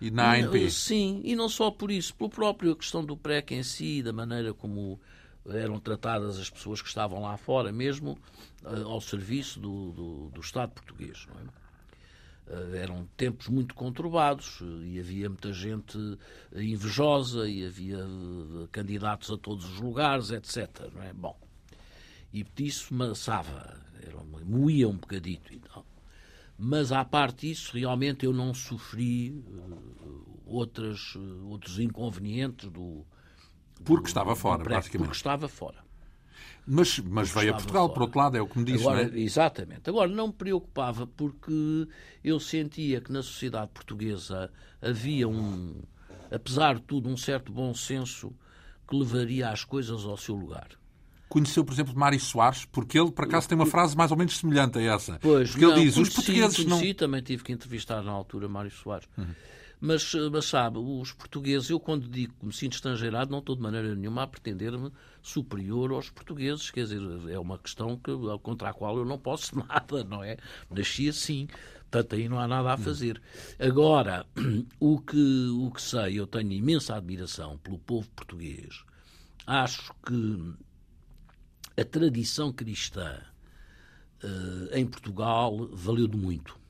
E na ANP. Sim, e não só por isso, pela própria questão do PREC em si, da maneira como eram tratadas as pessoas que estavam lá fora, mesmo ao serviço do Estado português, não é? Eram tempos muito conturbados e havia muita gente invejosa e havia candidatos a todos os lugares, etc. Não é? Bom, e isso maçava, moía um bocadito. Então. Mas, à parte disso, realmente eu não sofri outros inconvenientes porque estava fora, praticamente. Porque estava fora. Mas veio a Portugal, fora. Por outro lado, é o que me disse, não é? Exatamente. Agora, não me preocupava porque eu sentia que na sociedade portuguesa havia, apesar de tudo, um certo bom senso que levaria as coisas ao seu lugar. Conheceu, por exemplo, Mário Soares, porque ele, por acaso, tem uma frase mais ou menos semelhante a essa. Pois, porque ele diz, os portugueses não... Conheci, também tive que entrevistar na altura Mário Soares. Uhum. Mas sabe, os portugueses, eu quando digo que me sinto estrangeirado, não estou de maneira nenhuma a pretender-me superior aos portugueses, quer dizer, é uma questão contra a qual eu não posso nada, não é? Nasci assim, portanto aí não há nada a fazer. Agora, o que sei, eu tenho imensa admiração pelo povo português, acho que a tradição cristã em Portugal valeu de muito.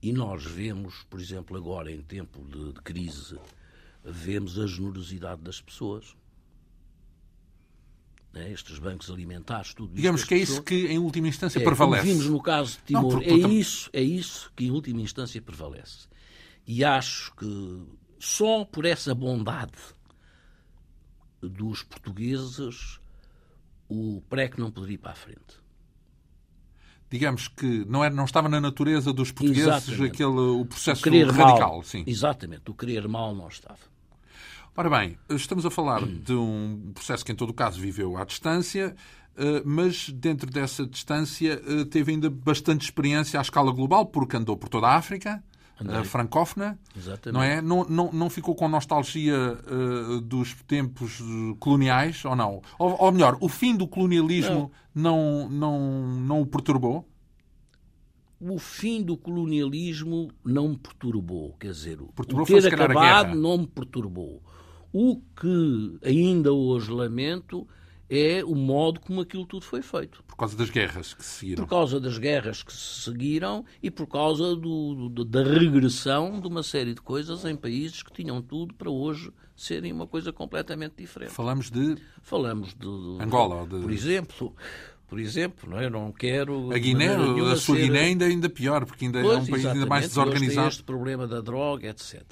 E nós vemos, por exemplo, agora em tempo de crise, vemos a generosidade das pessoas. Né? Estes bancos alimentares, tudo isso. Digamos que é isso que, em última instância, prevalece. Como vimos no caso de Timor. É isso que, em última instância, prevalece. E acho que só por essa bondade dos portugueses o PREC não poderia ir para a frente. Digamos que não estava na natureza dos portugueses o processo radical. Sim. Exatamente, o querer mal não estava. Ora bem, estamos a falar de um processo que, em todo o caso, viveu à distância, mas dentro dessa distância teve ainda bastante experiência à escala global, porque andou por toda a África, francófona, não é? Não ficou com nostalgia dos tempos coloniais, ou não? Ou melhor, o fim do colonialismo não o perturbou? O fim do colonialismo não me perturbou, quer dizer, o ter acabado não me perturbou. O que ainda hoje lamento é o modo como aquilo tudo foi feito. Por causa das guerras que se seguiram. Por causa das guerras que se seguiram e por causa da regressão de uma série de coisas em países que tinham tudo para hoje serem uma coisa completamente diferente. Falamos de Angola. Por exemplo, não é? Eu não quero... A Guiné, a sua Guiné ainda pior, porque ainda é um país ainda mais desorganizado. Tem este problema da droga, etc.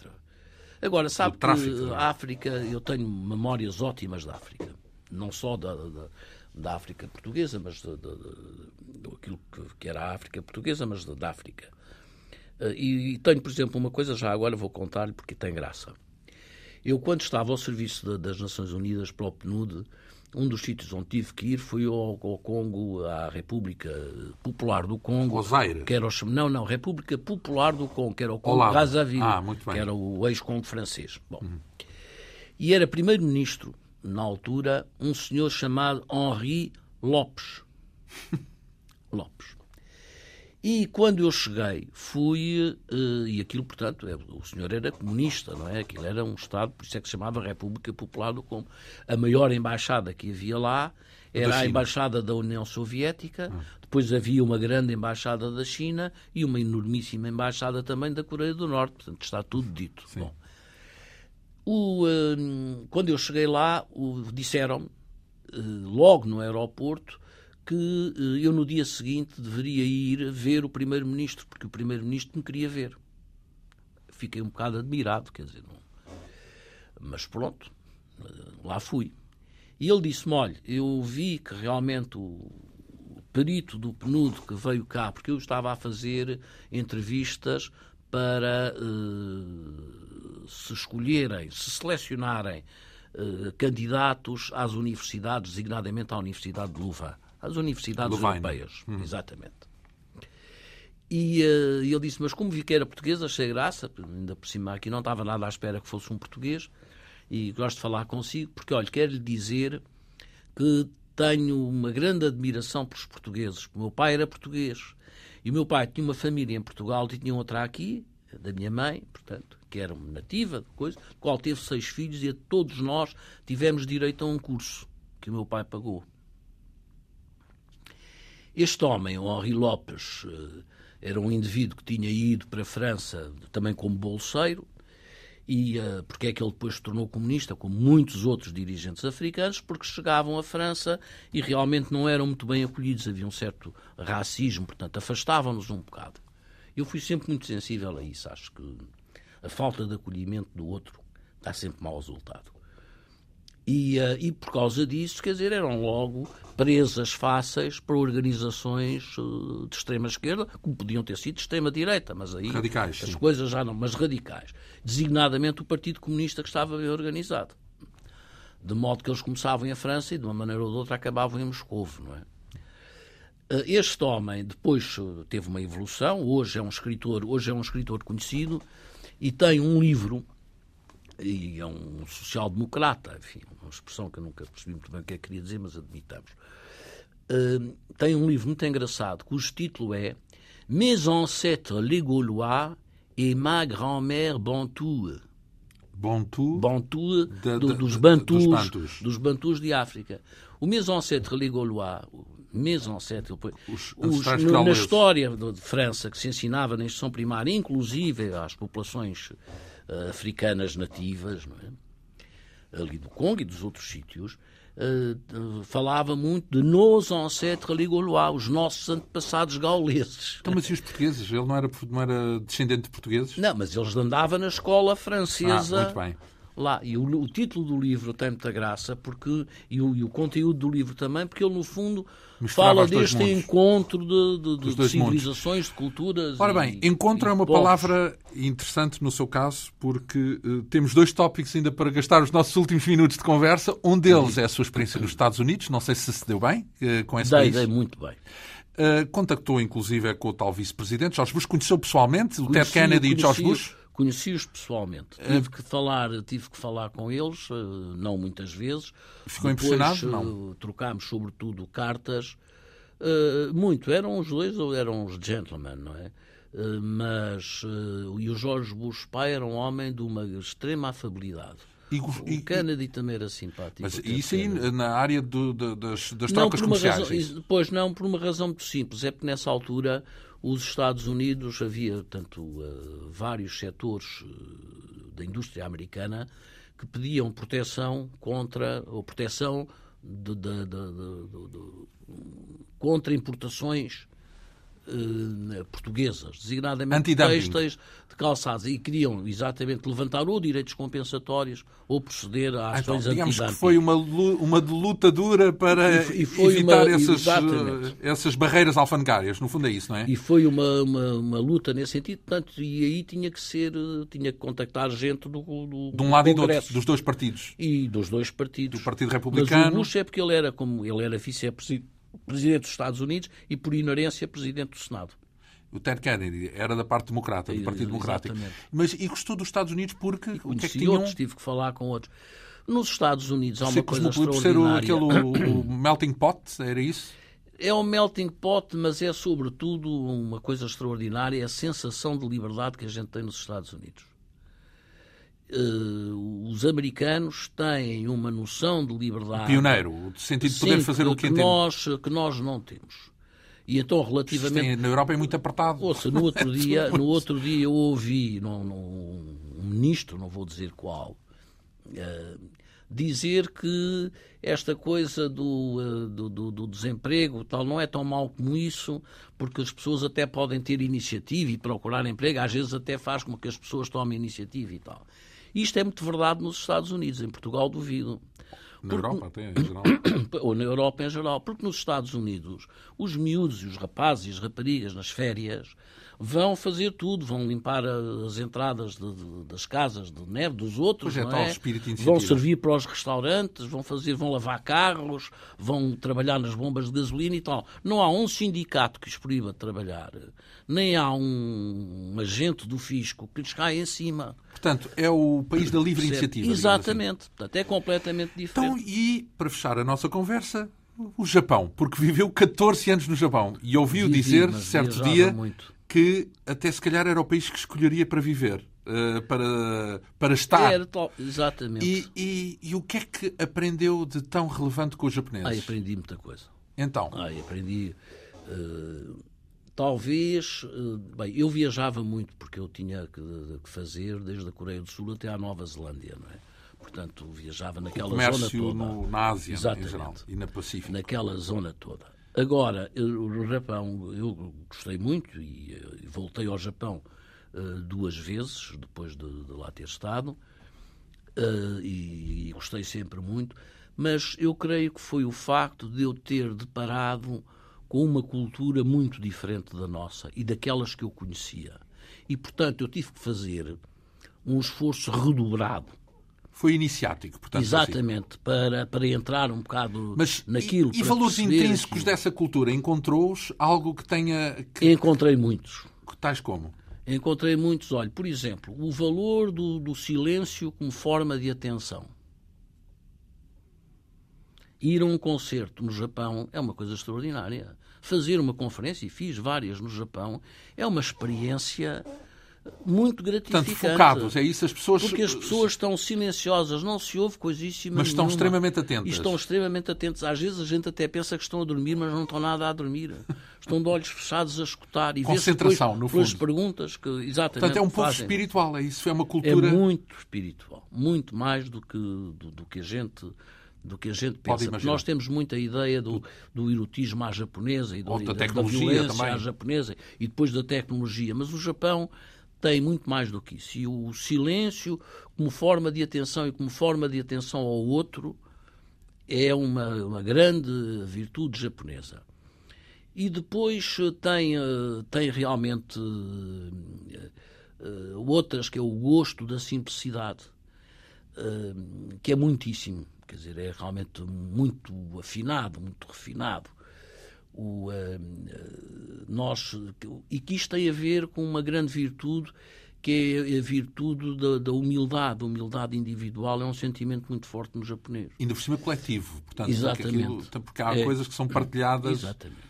Agora, sabe que a África... Eu tenho memórias ótimas da África. Não só da África portuguesa, mas daquilo que era a África portuguesa, mas da África. E tenho, por exemplo, uma coisa, já agora vou contar-lhe porque tem graça. Eu, quando estava ao serviço das Nações Unidas pelo PNUD, um dos sítios onde tive que ir foi ao Congo, à República Popular do Congo. Ozaire? Não, República Popular do Congo, que era o Congo-Brazzaville, que era o ex-Congo francês. Bom, E era primeiro-ministro, na altura, um senhor chamado Henri Lopes. E quando eu cheguei, fui, e aquilo, portanto, o senhor era comunista, não é? Aquilo era um Estado, por isso é que se chamava República Popular do Congo. A maior embaixada que havia lá era a embaixada da União Soviética, depois havia uma grande embaixada da China e uma enormíssima embaixada também da Coreia do Norte, portanto está tudo dito. Bom, quando eu cheguei lá, disseram-me, logo no aeroporto, que eu no dia seguinte deveria ir ver o primeiro-ministro, porque o primeiro-ministro me queria ver. Fiquei um bocado admirado, quer dizer, mas pronto, lá fui. E ele disse-me, olha, eu vi que realmente o perito do PNUD que veio cá, porque eu estava a fazer entrevistas para se escolherem, se selecionarem candidatos às universidades, designadamente à Universidade de Louvain. Às universidades europeias, exatamente. E ele disse, mas como vi que era português, achei graça, ainda por cima aqui não estava nada à espera que fosse um português, e gosto de falar consigo, porque, olha, quero-lhe dizer que tenho uma grande admiração pelos portugueses. O meu pai era português, e o meu pai tinha uma família em Portugal e tinha outra aqui, da minha mãe, portanto, que era uma nativa, coisa, qual teve 6 filhos, e a todos nós tivemos direito a um curso que o meu pai pagou. Este homem, o Henri Lopes, era um indivíduo que tinha ido para a França também como bolseiro, e porque é que ele depois se tornou comunista, como muitos outros dirigentes africanos, porque chegavam à França e realmente não eram muito bem acolhidos, havia um certo racismo, portanto afastavam-nos um bocado. Eu fui sempre muito sensível a isso, acho que a falta de acolhimento do outro dá sempre mau resultado. E por causa disso, quer dizer, eram logo presas fáceis para organizações de extrema esquerda, como podiam ter sido de extrema direita, mas aí radicais, as coisas já não, mas radicais. Designadamente o Partido Comunista, que estava bem organizado. De modo que eles começavam em França e de uma maneira ou de outra acabavam em Moscou, não é? Este homem depois teve uma evolução, hoje é um escritor conhecido e tem um livro. E é um social-democrata, enfim, uma expressão que eu nunca percebi muito bem o que é que queria dizer, mas admitamos. Tem um livro muito engraçado, cujo título é Mes ancêtres les Gaulois et ma grand-mère Bantu. Bantu dos Bantus de África. O Mes ancêtres les Gaulois, na história de França, que se ensinava na instrução primária, inclusive às populações africanas nativas, não é? Ali do Congo e dos outros sítios, falava muito de nos ancêtres les Gaulois, os nossos antepassados gauleses. Então, mas e os portugueses? Ele não era descendente de portugueses? Não, mas eles andavam na escola francesa. Muito bem. Lá. E o título do livro tem muita graça, porque, e o conteúdo do livro também, porque ele, no fundo, fala deste encontro de civilizações, de culturas. Ora bem, encontro é uma palavra interessante no seu caso, porque temos 2 tópicos ainda para gastar os nossos últimos minutos de conversa. Um deles é a sua experiência nos Estados Unidos. Não sei se deu bem com esse país. Dei muito bem. Contactou, inclusive, com o tal vice-presidente, George Bush. Conheceu pessoalmente o Ted Kennedy e George Bush? Conheci-os pessoalmente. Tive que falar com eles, não muitas vezes. Ficou impressionado? Não. Trocámos, sobretudo, cartas. Muito. Eram os gentlemen, não é? Mas o George Bush pai era um homem de uma extrema afabilidade. O Kennedy também era simpático. Mas isso aí na área das trocas comerciais? Pois não, por uma razão muito simples. É porque nessa altura os Estados Unidos havia vários setores da indústria americana que pediam proteção contra importações portuguesas, designadamente têxteis, de calçados, e queriam exatamente levantar ou direitos compensatórios ou proceder a ações antidumping. Digamos que foi uma luta dura para evitar essas barreiras alfandegárias, no fundo é isso, não é? E foi uma luta nesse sentido, portanto, e aí tinha que contactar gente do um lado Congresso, e do outro, dos dois partidos. Do Partido Republicano. Mas o Bush é porque ele era vice-presidente dos Estados Unidos e, por inerência, presidente do Senado. O Ted Kennedy era da parte democrata, do Partido Democrático. Exatamente. Mas e gostou dos Estados Unidos porque... o que é que tinham? Outros, tive que falar com outros. Nos Estados Unidos há uma coisa extraordinária. Por ser aquele melting pot, era isso? É um melting pot, mas é sobretudo uma coisa extraordinária, a sensação de liberdade que a gente tem nos Estados Unidos. Os americanos têm uma noção de liberdade... Pioneiro, no sentido de poder fazer o que entende. Que nós não temos. E então, relativamente... Tem, na Europa é muito apertado. Ouça, no outro dia eu ouvi um ministro, não vou dizer qual... dizer que esta coisa do desemprego tal não é tão mau como isso, porque as pessoas até podem ter iniciativa e procurar emprego, às vezes até faz com que as pessoas tomem iniciativa e tal. Isto é muito verdade nos Estados Unidos, em Portugal duvido. Na Europa até, em geral. Ou na Europa em geral, porque nos Estados Unidos os miúdos e os rapazes e as raparigas nas férias vão fazer tudo, vão limpar as entradas das casas de neve dos outros, pois é, não é? Vão servir para os restaurantes, vão lavar carros, vão trabalhar nas bombas de gasolina e tal. Não há um sindicato que os proíba de trabalhar, nem há um agente do fisco que lhes caia em cima. Portanto, é o país da livre iniciativa. Exatamente, assim. Portanto, é completamente diferente. Então, e para fechar a nossa conversa, o Japão, porque viveu 14 anos no Japão e ouviu dizer certo dia... Muito. Que até se calhar era o país que escolheria para viver, para estar. Era tal, exatamente. E o que é que aprendeu de tão relevante com os japoneses? Aprendi muita coisa. Então? Aprendi... talvez... bem, eu viajava muito porque eu tinha que fazer desde a Coreia do Sul até à Nova Zelândia, não é? Portanto, viajava naquela zona toda. O comércio na Ásia, exatamente, em geral, e na Pacífico. Naquela zona toda. Agora, o Japão, eu gostei muito e voltei ao Japão 2 vezes, depois de lá ter estado, e gostei sempre muito, mas eu creio que foi o facto de eu ter deparado com uma cultura muito diferente da nossa e daquelas que eu conhecia. E, portanto, eu tive que fazer um esforço redobrado. Foi iniciático, portanto. Exatamente, assim. Para entrar um bocado naquilo. E valores intrínsecos dessa cultura? Encontrou-os algo que tenha... Encontrei muitos. Tais como? Encontrei muitos. Olha, por exemplo, o valor do silêncio como forma de atenção. Ir a um concerto no Japão é uma coisa extraordinária. Fazer uma conferência, e fiz várias no Japão, é uma experiência... muito gratificante. Portanto, focados, é isso? As pessoas... Porque as pessoas estão silenciosas, não se ouve coisíssima mas estão nenhuma. Extremamente atentas. E estão extremamente atentas. Às vezes a gente até pensa que estão a dormir, mas não estão nada a dormir. Estão de olhos fechados a escutar. E concentração, depois, no fundo. As perguntas que exatamente portanto, é um povo espiritual, é isso? É uma cultura... É muito espiritual. Muito mais do que a gente... do que a gente pensa. Nós temos muita ideia do erotismo à japonesa e da violência também. À japonesa e depois da tecnologia. Mas o Japão... tem muito mais do que isso. E o silêncio como forma de atenção e como forma de atenção ao outro é uma grande virtude japonesa. E depois tem realmente outras, que é o gosto da simplicidade, que é muitíssimo, quer dizer, é realmente muito afinado, muito refinado. E que isto tem a ver com uma grande virtude, que é a virtude da humildade. A humildade individual é um sentimento muito forte no japonês. Ainda por cima coletivo, portanto. Exatamente. Porque há coisas que são partilhadas. Exatamente.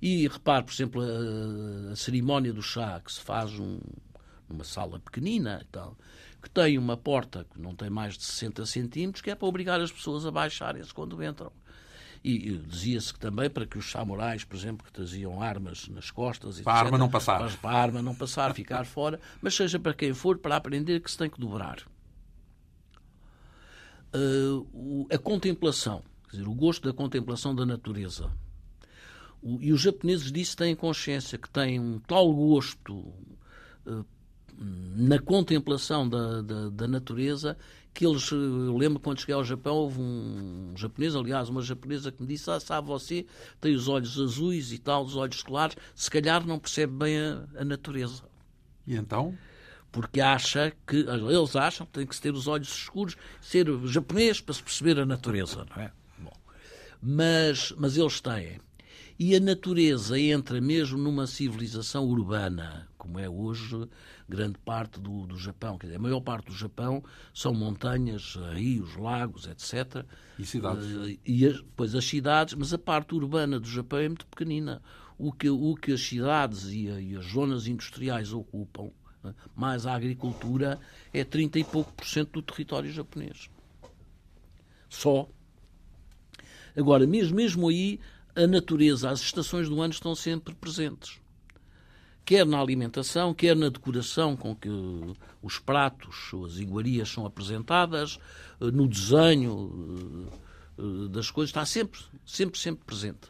E repare, por exemplo, a cerimónia do chá, que se faz numa sala pequenina e tal, que tem uma porta que não tem mais de 60 centímetros, que é para obrigar as pessoas a baixarem-se quando entram. E dizia-se que também para que os samurais, por exemplo, que traziam armas nas costas... Para a arma não passar. Para a arma não passar, ficar fora, mas seja para quem for, para aprender que se tem que dobrar. A contemplação, quer dizer, o gosto da contemplação da natureza. E os japoneses disso têm consciência, que têm um tal gosto na contemplação da natureza... que eles, eu lembro quando cheguei ao Japão, houve uma japonesa que me disse, sabe, você tem os olhos azuis e tal, os olhos claros, se calhar não percebe bem a natureza. E então? Porque eles acham que tem que ter os olhos escuros, ser japonês para se perceber a natureza, não é? Bom, mas eles têm. E a natureza entra mesmo numa civilização urbana, como é hoje grande parte do Japão. Quer dizer, a maior parte do Japão são montanhas, rios, lagos, etc. E cidades. E depois as cidades, mas a parte urbana do Japão é muito pequenina. O que as cidades e as zonas industriais ocupam, mais a agricultura, é 30 e pouco por cento do território japonês. Só. Agora, mesmo aí, a natureza, as estações do ano estão sempre presentes. Quer na alimentação, quer na decoração com que os pratos, as iguarias são apresentadas, no desenho das coisas, está sempre presente.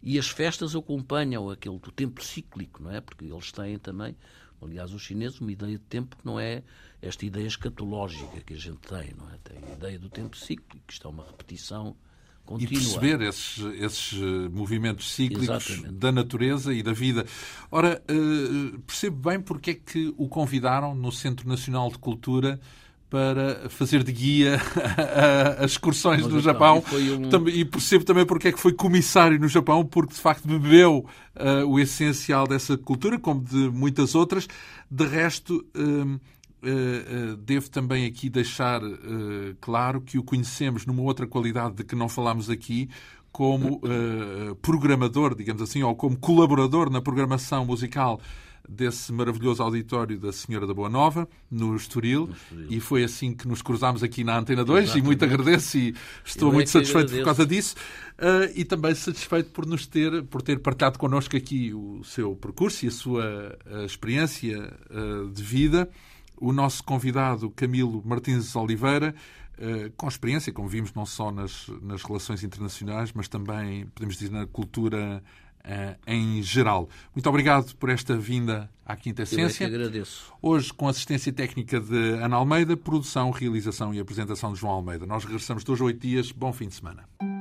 E as festas acompanham aquele do tempo cíclico, não é? Porque eles têm também, aliás, os chineses, uma ideia de tempo que não é esta ideia escatológica que a gente tem, não é? Tem a ideia do tempo cíclico, que isto é uma repetição contínua. E perceber esses movimentos cíclicos. Exatamente. Da natureza e da vida. Ora, percebo bem porque é que o convidaram no Centro Nacional de Cultura para fazer de guia as excursões no Japão. E percebo também porque é que foi comissário no Japão, porque de facto bebeu o essencial dessa cultura, como de muitas outras. De resto, devo também aqui deixar claro que o conhecemos numa outra qualidade de que não falámos aqui, como programador, digamos assim, ou como colaborador na programação musical desse maravilhoso auditório da Senhora da Boa Nova, no Estoril. E foi assim que nos cruzámos aqui na Antena 2. Exatamente. E muito agradeço e estou muito satisfeito por causa disso. E também satisfeito por ter partilhado connosco aqui o seu percurso e a sua experiência de vida. O nosso convidado, Camilo Martins Oliveira, com experiência, como vimos, não só nas relações internacionais, mas também, podemos dizer, na cultura em geral. Muito obrigado por esta vinda à Quinta Essência. Eu é que agradeço. Hoje, com assistência técnica de Ana Almeida, produção, realização e apresentação de João Almeida. Nós regressamos daqui a 8 dias. Bom fim de semana.